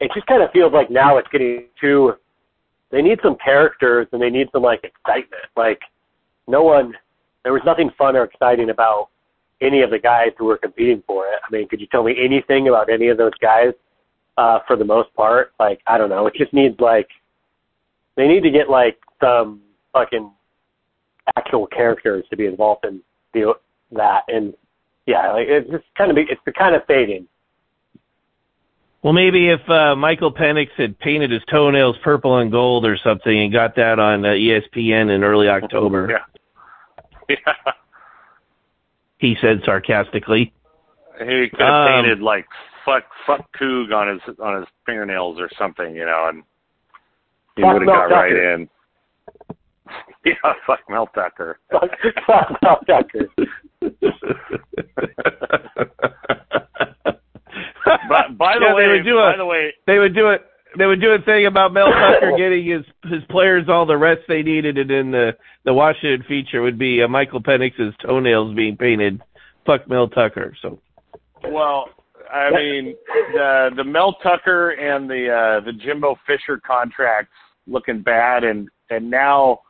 it just kind of feels like now it's getting too – they need some characters and they need some, like, excitement. Like, no one – there was nothing fun or exciting about any of the guys who were competing for it. I mean, could you tell me anything about any of those guys uh, for the most part? Like, I don't know. It just needs, like, they need to get, like, some fucking actual characters to be involved in the, that. And, yeah, like, it's just kind of, it's kind of fading. Well, maybe if uh, Michael Penix had painted his toenails purple and gold or something and got that on uh, E S P N in early October. Yeah. Yeah. He said sarcastically. He could have um, painted like "fuck, fuck Coug" on his on his fingernails or something, you know, and he would have got Tucker. Right in. Yeah, fuck Mel Tucker. Fuck, fuck Mel Tucker. But, by the yeah, way, they would do by a, the way, they would do it. They would do a thing about Mel Tucker getting his, his players all the rest they needed, and then the, the Washington feature would be uh, Michael Penix's toenails being painted. Fuck Mel Tucker. So, well, I mean, the the Mel Tucker and the uh, the Jimbo Fisher contracts looking bad, and and now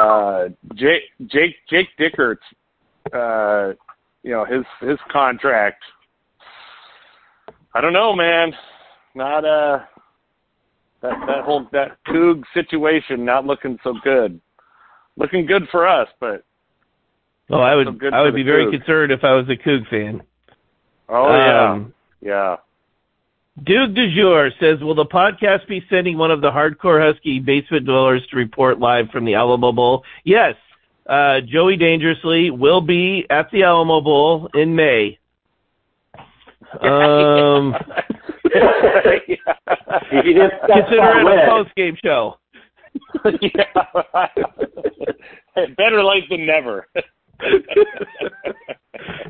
uh, Jake Jake Jake Dickert's, uh, you know, his his contract. I don't know, man. Not a. Uh, That, that whole that Coug situation not looking so good, looking good for us, but well, I would so I would be Coug. Very concerned if I was a Coug fan. Oh um, yeah, yeah. Duke du jour says, will the podcast be sending one of the hardcore Husky basement dwellers to report live from the Alamo Bowl? Yes, uh, Joey Dangerously will be at the Alamo Bowl in May. Um. Consider it a post-game show. Better late than never.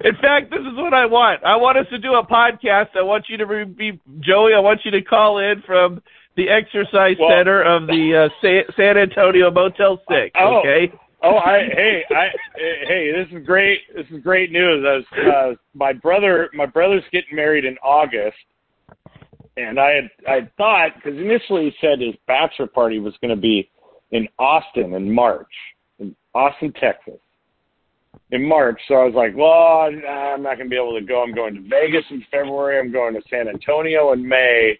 In fact, this is what I want. I want us to do a podcast. I want you to be Joey. I want you to call in from the exercise well, center of the uh, Sa- San Antonio Motel Six. Oh, okay. Oh, I hey, I hey, this is great. This is great news. I was, uh, my brother, my brother's getting married in August. And I had I thought, because initially he said his bachelor party was going to be in Austin in March, in Austin, Texas, in March. So I was like, well, nah, I'm not going to be able to go. I'm going to Vegas in February. I'm going to San Antonio in May.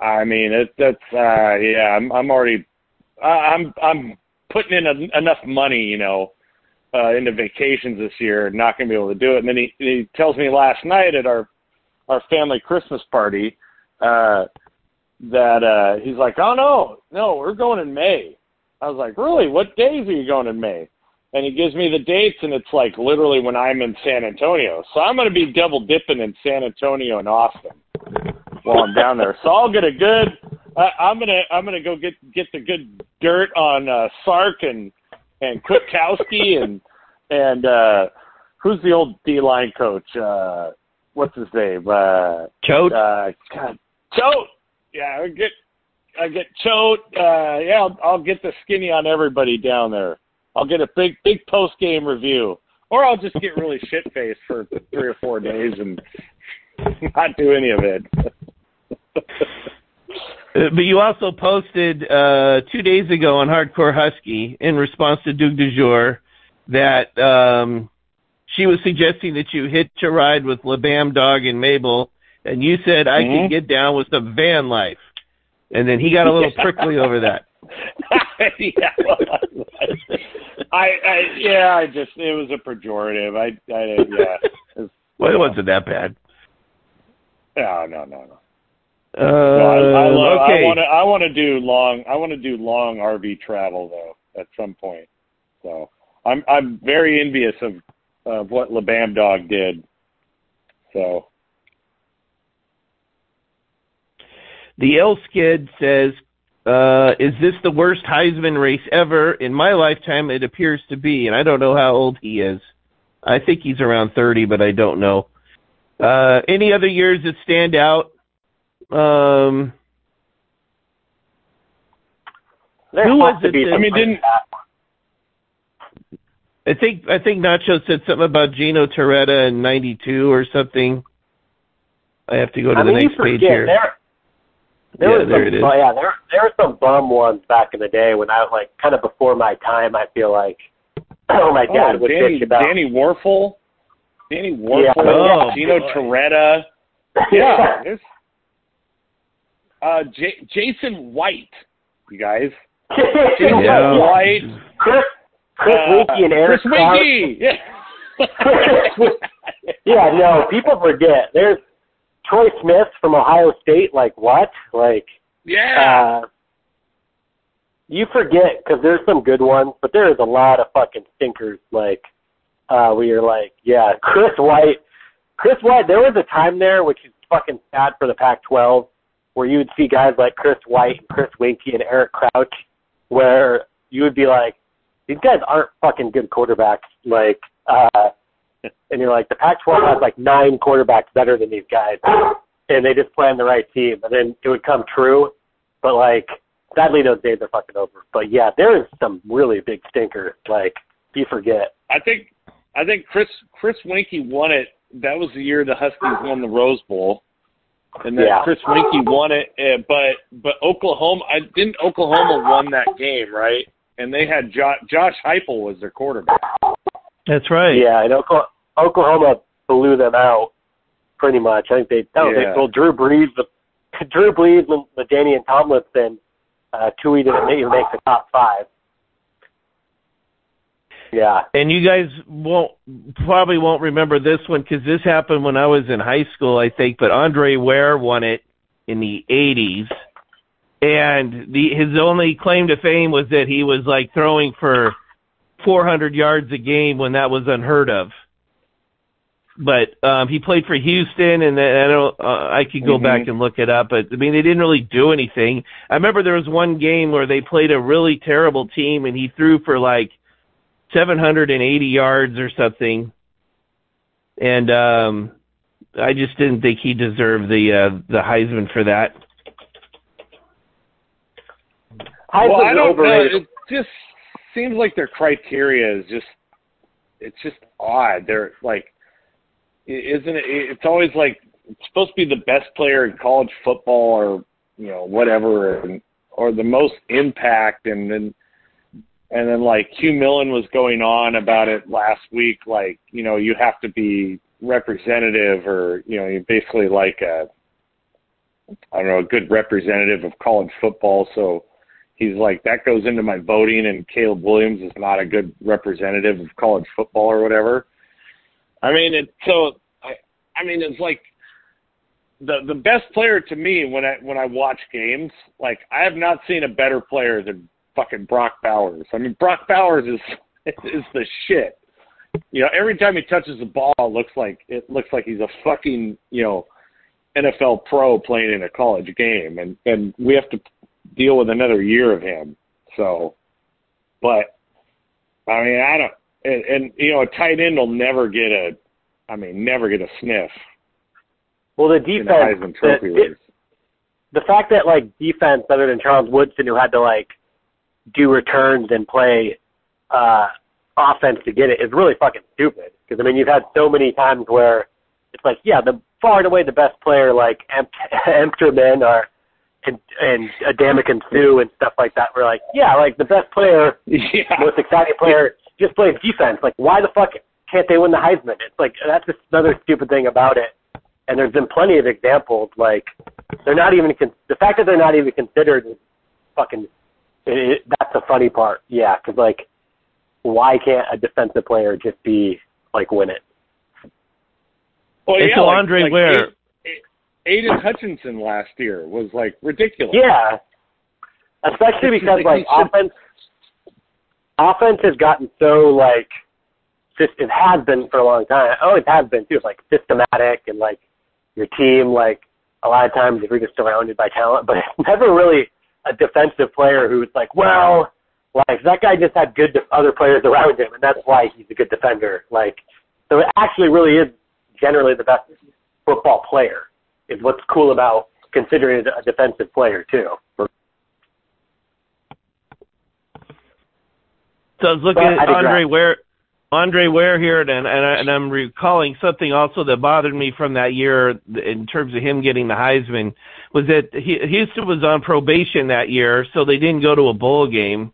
I mean, it, that's uh, yeah. I'm I'm already I, I'm I'm putting in a, enough money, you know, uh, into vacations this year. Not going to be able to do it. And then he he tells me last night at our our family Christmas party. Uh, that uh, he's like, oh, no, no, we're going in May. I was like, really? What days are you going in May? And he gives me the dates, and it's like literally when I'm in San Antonio. So I'm going to be double dipping in San Antonio and Austin while I'm down there. So I'll get a good. Uh, I'm gonna I'm gonna go get get the good dirt on uh, Sark and and Kutkowski and and uh, who's the old D line coach? Uh, what's his name? Uh, Choate. Uh, God. Choate, yeah, I get, I get Choate. Uh, yeah, I'll, I'll get the skinny on everybody down there. I'll get a big, big post game review, or I'll just get really shit faced for three or four days and not do any of it. But you also posted uh, two days ago on Hardcore Husky in response to Duke du jour that um, she was suggesting that you hitch a ride with LeBam Dog and Mabel. And you said I mm-hmm. could get down with some van life, and then he got a little prickly over that. yeah, well, I, I, yeah, I just it was a pejorative. I, I yeah. It was, well, it yeah. wasn't that bad. No, no, no, no. Uh, no I, I love. Okay. I want to. I want to do long. I want to do long R V travel though at some point. So I'm I'm very envious of of what LeBam Dog did. So. The L Skid says, uh, is this the worst Heisman race ever? In my lifetime, it appears to be, and I don't know how old he is. I think he's around thirty, but I don't know. Uh, any other years that stand out? Um, there who was it? That, I mean, didn't I think I think Nacho said something about Gino Toretta in ninety-two or something. I have to go to I the mean, next page here. There, there yeah, was there some, it is. Oh, yeah, there there were some bum ones back in the day when I was like kind of before my time. I feel like oh my dad oh, would Danny, bitch about Danny Werfel, Danny Werfel, yeah. oh, Gino boy. Toretta. Yeah, there's uh, J- Jason White. You guys, Jason yeah. White. Chris Chris Winkie and Eric Chris Winkie. Yeah. yeah, no, people forget. There's Troy Smith from Ohio State. Like what? Like yeah. Uh, you forget because there's some good ones, but there's a lot of fucking stinkers. Like uh, where you're like, yeah, Chris White. Chris White. There was a time there, which is fucking sad for the Pac twelve, where you would see guys like Chris White and Chris Winkie and Eric Crouch, where you would be like, these guys aren't fucking good quarterbacks. Like, uh, and you're like, the Pac twelve has like nine quarterbacks better than these guys, and they just play on the right team. And then it would come true, but like, sadly, those days are fucking over. But yeah, there is some really big stinkers. Like, you forget. I think, I think Chris Chris Winkie won it. That was the year the Huskies won the Rose Bowl. And then yeah. Chris Winkie won it, but but Oklahoma I didn't Oklahoma won that game, right? And they had jo- Josh Heupel was their quarterback. That's right. Yeah, and Oklahoma blew them out pretty much. I think they that was yeah. well Drew Brees, the Drew Brees, LaDainian Tomlinson, uh, Tui didn't even make the top five. Yeah, and you guys won't probably won't remember this one because this happened when I was in high school, I think. But Andre Ware won it in the eighties, and the, his only claim to fame was that he was like throwing for four hundred yards a game when that was unheard of. But um, he played for Houston, and I don't. Uh, I could go mm-hmm. back and look it up, but I mean, they didn't really do anything. I remember there was one game where they played a really terrible team, and he threw for like seven hundred eighty yards or something, and um, I just didn't think he deserved the uh, the Heisman for that. Well, I don't know. It just seems like their criteria is just it's just odd. They're like, isn't it? It's always like it's supposed to be the best player in college football, or you know, whatever, and, or the most impact, and then. And then, like, Hugh Millen was going on about it last week, like, you know, you have to be representative or, you know, you're basically like a, I don't know, a good representative of college football. So he's like, that goes into my voting, and Caleb Williams is not a good representative of college football or whatever. I mean, it's so, I, I mean, it's like, The the best player to me when I when I watch games, like, I have not seen a better player than fucking Brock Bowers. I mean, Brock Bowers is is the shit. You know, every time he touches the ball, it looks like it looks like he's a fucking, you know, N F L pro playing in a college game, and and we have to deal with another year of him. So, but I mean, I don't, and, and you know, a tight end will never get a, I mean, never get a sniff. Well, the defense, in the Heisman Trophy the, race. the fact that like defense, other than Charles Woodson, who had to like. do returns and play uh, offense to get it is really fucking stupid. Because, I mean, you've had so many times where it's like, yeah, the far and away the best player, like Emterman or and, and Adamican Sue and stuff like that, were like, yeah, like the best player, yeah. most exciting player, just plays defense. Like, why the fuck can't they win the Heisman? It's like, that's just another stupid thing about it. And there's been plenty of examples. Like, they're not even, con- the fact that they're not even considered is fucking It, it, that's the funny part, yeah, because, like, why can't a defensive player just be, like, win it? Well, it's yeah, like, Andre like Ware. Aiden Hutchinson last year was, like, ridiculous. Yeah, especially because, like, offense offense has gotten so, like, it has been for a long time. Oh, it has been, too. It's, like, systematic and, like, your team, like, a lot of times you're just surrounded by talent, but it's never really a defensive player who's like, well, like that guy just had good de- other players around him, and that's why he's a good defender. Like, so it actually really is generally the best football player is what's cool about considering a defensive player too. So I was looking but at Andre Ware, Andre Ware here, and and, I, and I'm recalling something also that bothered me from that year in terms of him getting the Heisman was that he, Houston was on probation that year, so they didn't go to a bowl game,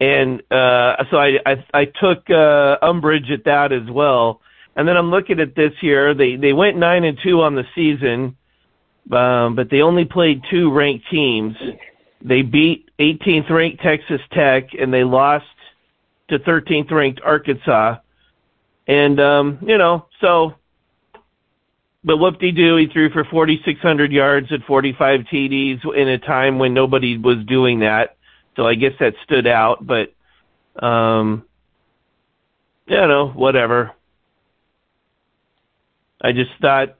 and uh, so I I, I took uh, umbrage at that as well. And then I'm looking at this year. They they went nine and two on the season, um, but they only played two ranked teams. They beat eighteenth ranked Texas Tech, and they lost to thirteenth ranked Arkansas. And, um, you know, so, but whoop-de-doo, he threw for forty-six hundred yards at forty-five T Ds in a time when nobody was doing that. So I guess that stood out, but, um, you know, whatever. I just thought,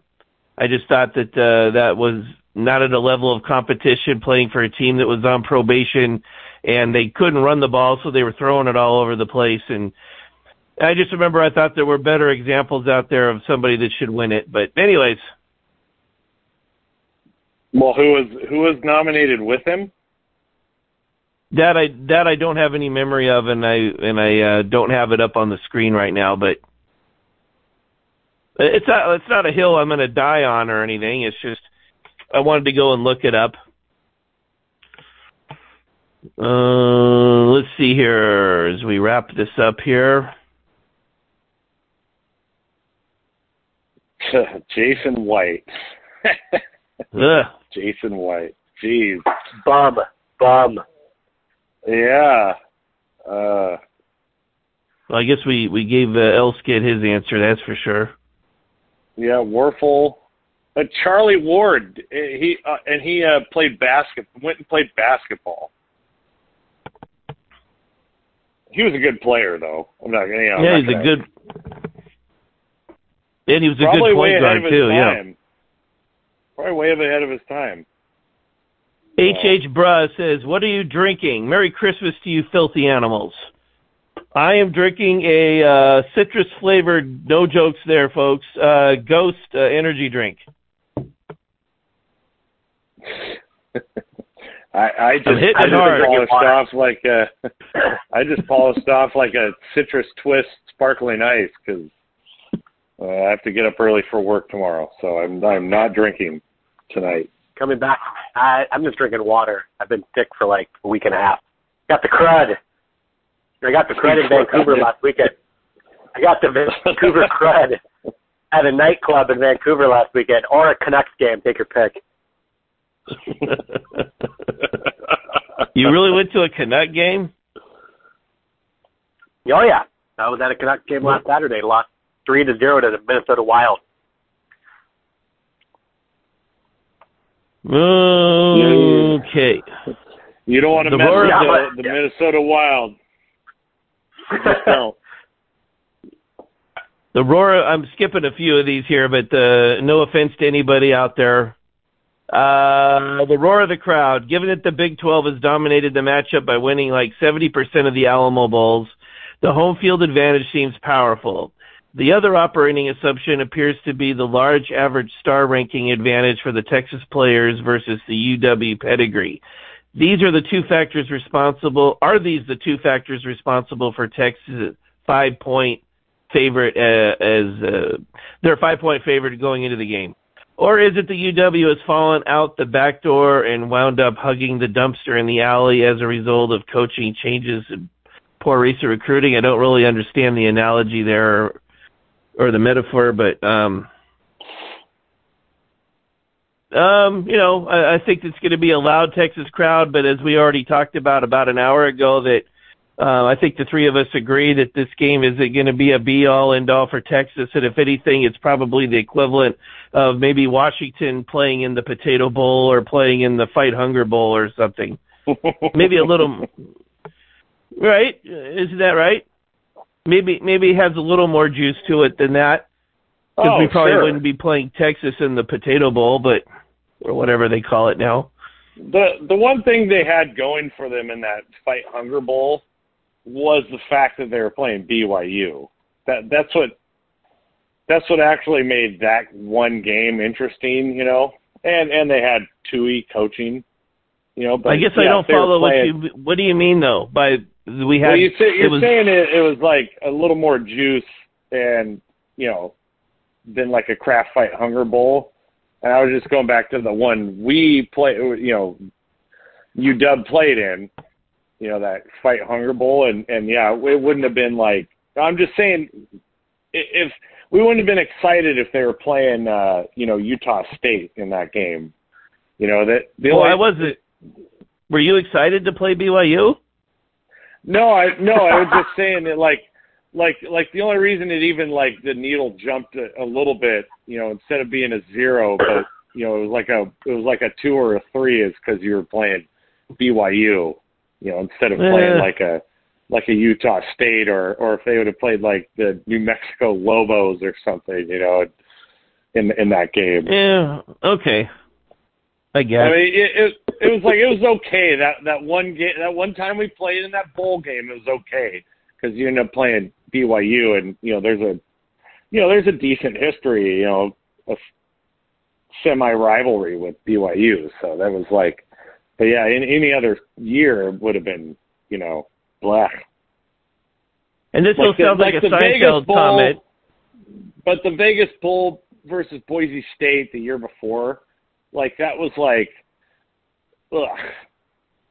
I just thought that, uh, that was not at a level of competition playing for a team that was on probation. And they couldn't run the ball, so they were throwing it all over the place. And I just remember I thought there were better examples out there of somebody that should win it. But anyways. Well, who was who was nominated with him? That I that I don't have any memory of, and I and I uh, don't have it up on the screen right now. But it's not it's not a hill I'm going to die on or anything. It's just I wanted to go and look it up. Uh, let's see here as we wrap this up here. Jason White. Jason White. Jeez. Bum. Bum. Yeah. Uh, well, I guess we, we gave uh, Elskid his answer, that's for sure. Yeah, Werfel. Uh, Charlie Ward. He uh, And he uh, played basketball. Went and played basketball. He was a good player, though. I'm not going you know, to. Yeah, he's gonna, a good. And he was a good point guard too. Time. Yeah. Probably way ahead of his time. H. H. Bruh says, "What are you drinking? Merry Christmas to you, filthy animals." I am drinking a uh, citrus flavored, no jokes there, folks, uh, Ghost uh, energy drink. I, I just, I just polished off like a, I just polished off like a citrus twist sparkling ice because uh, I have to get up early for work tomorrow, so I'm I'm not drinking tonight. Coming back, I, I'm just drinking water. I've been sick for like a week and a half. Got the crud. I got the crud in Vancouver last weekend. I got the Vancouver crud at a nightclub in Vancouver last weekend, or a Canucks game. Take your pick. You really went to a Canuck game? Oh, yeah. I was at a Canuck game last Saturday. Lost three to zero to the Minnesota Wild. Okay. You don't want to the mess with yeah, the, the Minnesota Wild. No. The Roar, I'm skipping a few of these here, but uh, no offense to anybody out there. Uh, the roar of the crowd. Given that the Big twelve has dominated the matchup by winning like seventy percent of the Alamo Bowls, the home field advantage seems powerful. The other operating assumption appears to be the large average star ranking advantage for the Texas players versus the U W pedigree. These are the two factors responsible. Are these the two factors responsible for Texas' five-point favorite uh, as uh, their five-point favorite going into the game? Or is it the U W has fallen out the back door and wound up hugging the dumpster in the alley as a result of coaching changes and poor recent recruiting? I don't really understand the analogy there or, or the metaphor, but, um, um, you know, I, I think it's going to be a loud Texas crowd, but as we already talked about about an hour ago, that uh, I think the three of us agree that this game isn't going to be a be-all, end-all for Texas, and if anything, it's probably the equivalent of maybe Washington playing in the Potato Bowl or playing in the Fight Hunger Bowl or something. Maybe a little, right? Isn't that right? Maybe maybe it has a little more juice to it than that, because oh, we probably sure. wouldn't be playing Texas in the Potato Bowl, but or whatever they call it now. The the one thing they had going for them in that Fight Hunger Bowl was the fact that they were playing B Y U. That that's what that's what actually made that one game interesting, you know. And and they had Tui coaching, you know. But I guess yeah, I don't follow what you. What do you mean though? By we had well, you say, you're it was, saying it, it was like a little more juice and you know than like a Kraft Fight Hunger Bowl. And I was just going back to the one we play, you know, U W played in, you know, that Fight Hunger Bowl, and, and yeah, it wouldn't have been like. I'm just saying, if we wouldn't have been excited if they were playing, uh, you know, Utah State in that game, you know that. The well, only, I wasn't. Were you excited to play B Y U? No, I no, I was just saying that like. Like, like the only reason it even like the needle jumped a, a little bit, you know, instead of being a zero, but you know, it was like a it was like a two or a three, is because you were playing B Y U, you know, instead of playing yeah. like a like a Utah State or or if they would have played like the New Mexico Lobos or something, you know, in in that game. Yeah. Okay. I guess. I mean, it, it it was like it was okay that that one game that one time we played in that bowl game, it was okay. Because you end up playing B Y U, and you know there's a, you know there's a decent history, you know, a semi rivalry with B Y U. So that was like, but yeah, in any other year it would have been, you know, blah. And this will sound like a Seinfeld comment, but the Vegas Bowl versus Boise State the year before, like that was like, ugh,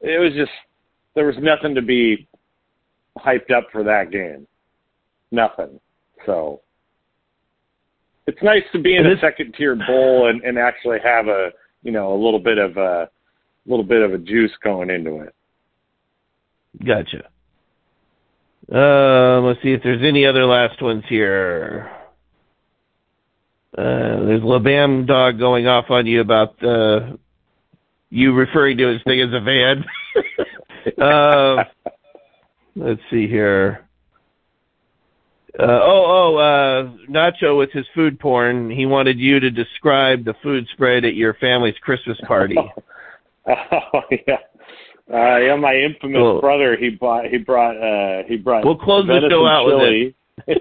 it was just there was nothing to be hyped up for that game. Nothing. So it's nice to be in a second tier bowl and, and actually have a you know a little bit of a little bit of a juice going into it. Gotcha. Uh, let's see if there's any other last ones here. Uh, there's LaBam Dog going off on you about uh, you referring to his thing as a van. uh, Let's see here. Uh, oh, oh, uh, Nacho with his food porn. He wanted you to describe the food spread at your family's Christmas party. Oh, oh yeah. Uh, yeah, my infamous cool. brother. He bought. He brought. Uh, he brought. We'll close this show out chili. With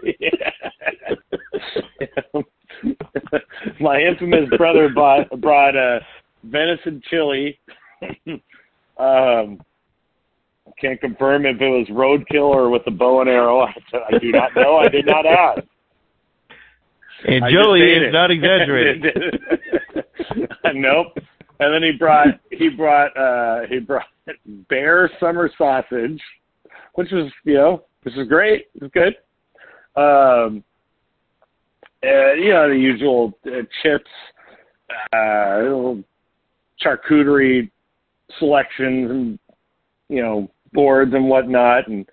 it. My infamous brother bought brought uh, venison chili. um. Can't confirm if it was roadkill or with a bow and arrow. I, I do not know. I did not ask. And Joey is it. Not exaggerating. Nope. And then he brought he brought uh, he brought bear summer sausage, which was you know which was great. It was good. Um, and, you know the usual uh, chips, uh, little charcuterie selections, and you know. Boards and whatnot, and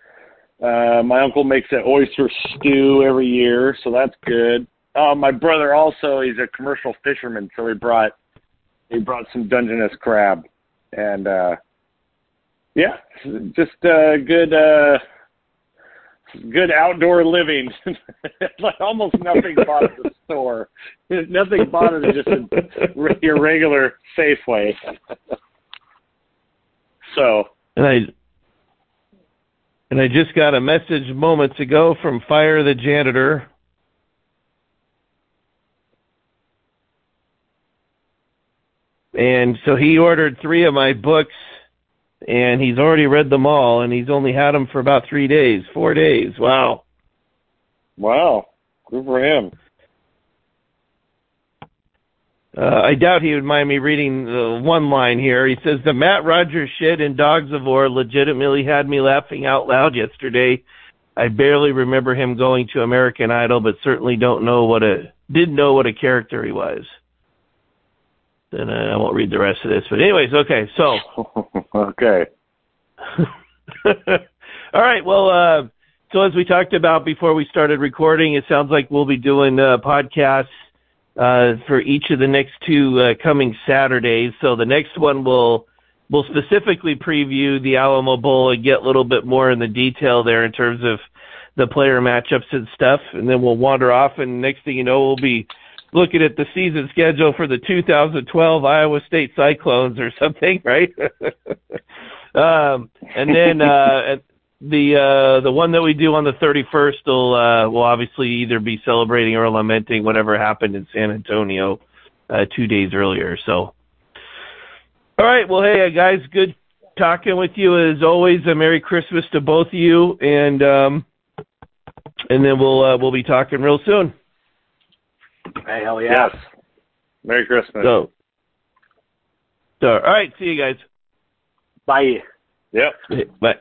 uh, my uncle makes that oyster stew every year, so that's good. Uh, my brother also, he's a commercial fisherman, so he brought he brought some Dungeness crab, and uh, yeah, just uh, good uh, good outdoor living. Like almost nothing bought at the store, nothing bought at just a, your regular Safeway. So and I. And I just got a message moments ago from Fire the Janitor. And so he ordered three of my books, and he's already read them all, and he's only had them for about three days, four days. Wow. Wow. Good for him. Uh, I doubt he would mind me reading the one line here. He says, the Matt Rogers shit in Dogs of War legitimately had me laughing out loud yesterday. I barely remember him going to American Idol, but certainly don't know what a, didn't know what a character he was. Then uh, I won't read the rest of this. But anyways, okay, so. Okay. All right, well, uh, so as we talked about before we started recording, it sounds like we'll be doing uh, podcasts Uh, for each of the next two uh, coming Saturdays. So the next one will will specifically preview the Alamo Bowl and get a little bit more in the detail there in terms of the player matchups and stuff. And then we'll wander off, and next thing you know, we'll be looking at the season schedule for the two thousand twelve Iowa State Cyclones or something, right? um, and then uh, The uh, the one that we do on the thirty-first will uh, will obviously either be celebrating or lamenting whatever happened in San Antonio uh, two days earlier. So, all right, well, hey guys, good talking with you as always. A Merry Christmas to both of you, and um, and then we'll uh, we'll be talking real soon. Hey, hell yeah! Yes. Merry Christmas. So, so, all right, see you guys. Bye. Yep. Bye.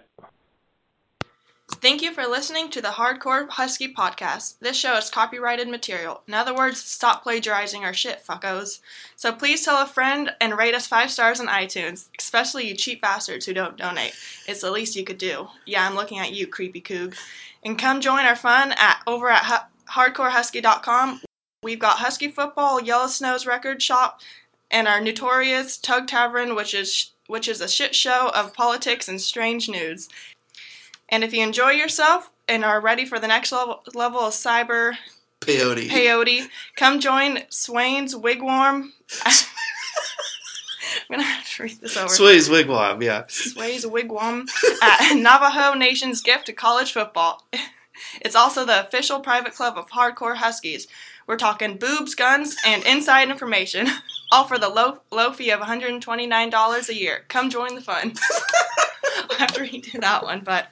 Thank you for listening to the Hardcore Husky Podcast. This show is copyrighted material. In other words, stop plagiarizing our shit, fuckos. So please tell a friend and rate us five stars on iTunes, especially you cheap bastards who don't donate. It's the least you could do. Yeah, I'm looking at you, creepy Coug. And come join our fun at over at hu- hardcore husky dot com. We've got Husky Football, Yellow Snow's Record Shop, and our notorious Tug Tavern, which is sh- which is a shit show of politics and strange news. And if you enjoy yourself and are ready for the next level, level of cyber peyote. peyote, come join Swain's Wigwam. I'm going to have to read this over. Swain's Wigwam, yeah. Swain's Wigwam at Navajo Nation's gift to college football. It's also the official private club of Hardcore Huskies. We're talking boobs, guns, and inside information. All for the low, low fee of one hundred twenty-nine dollars a year. Come join the fun. I'll have to redo that one, but...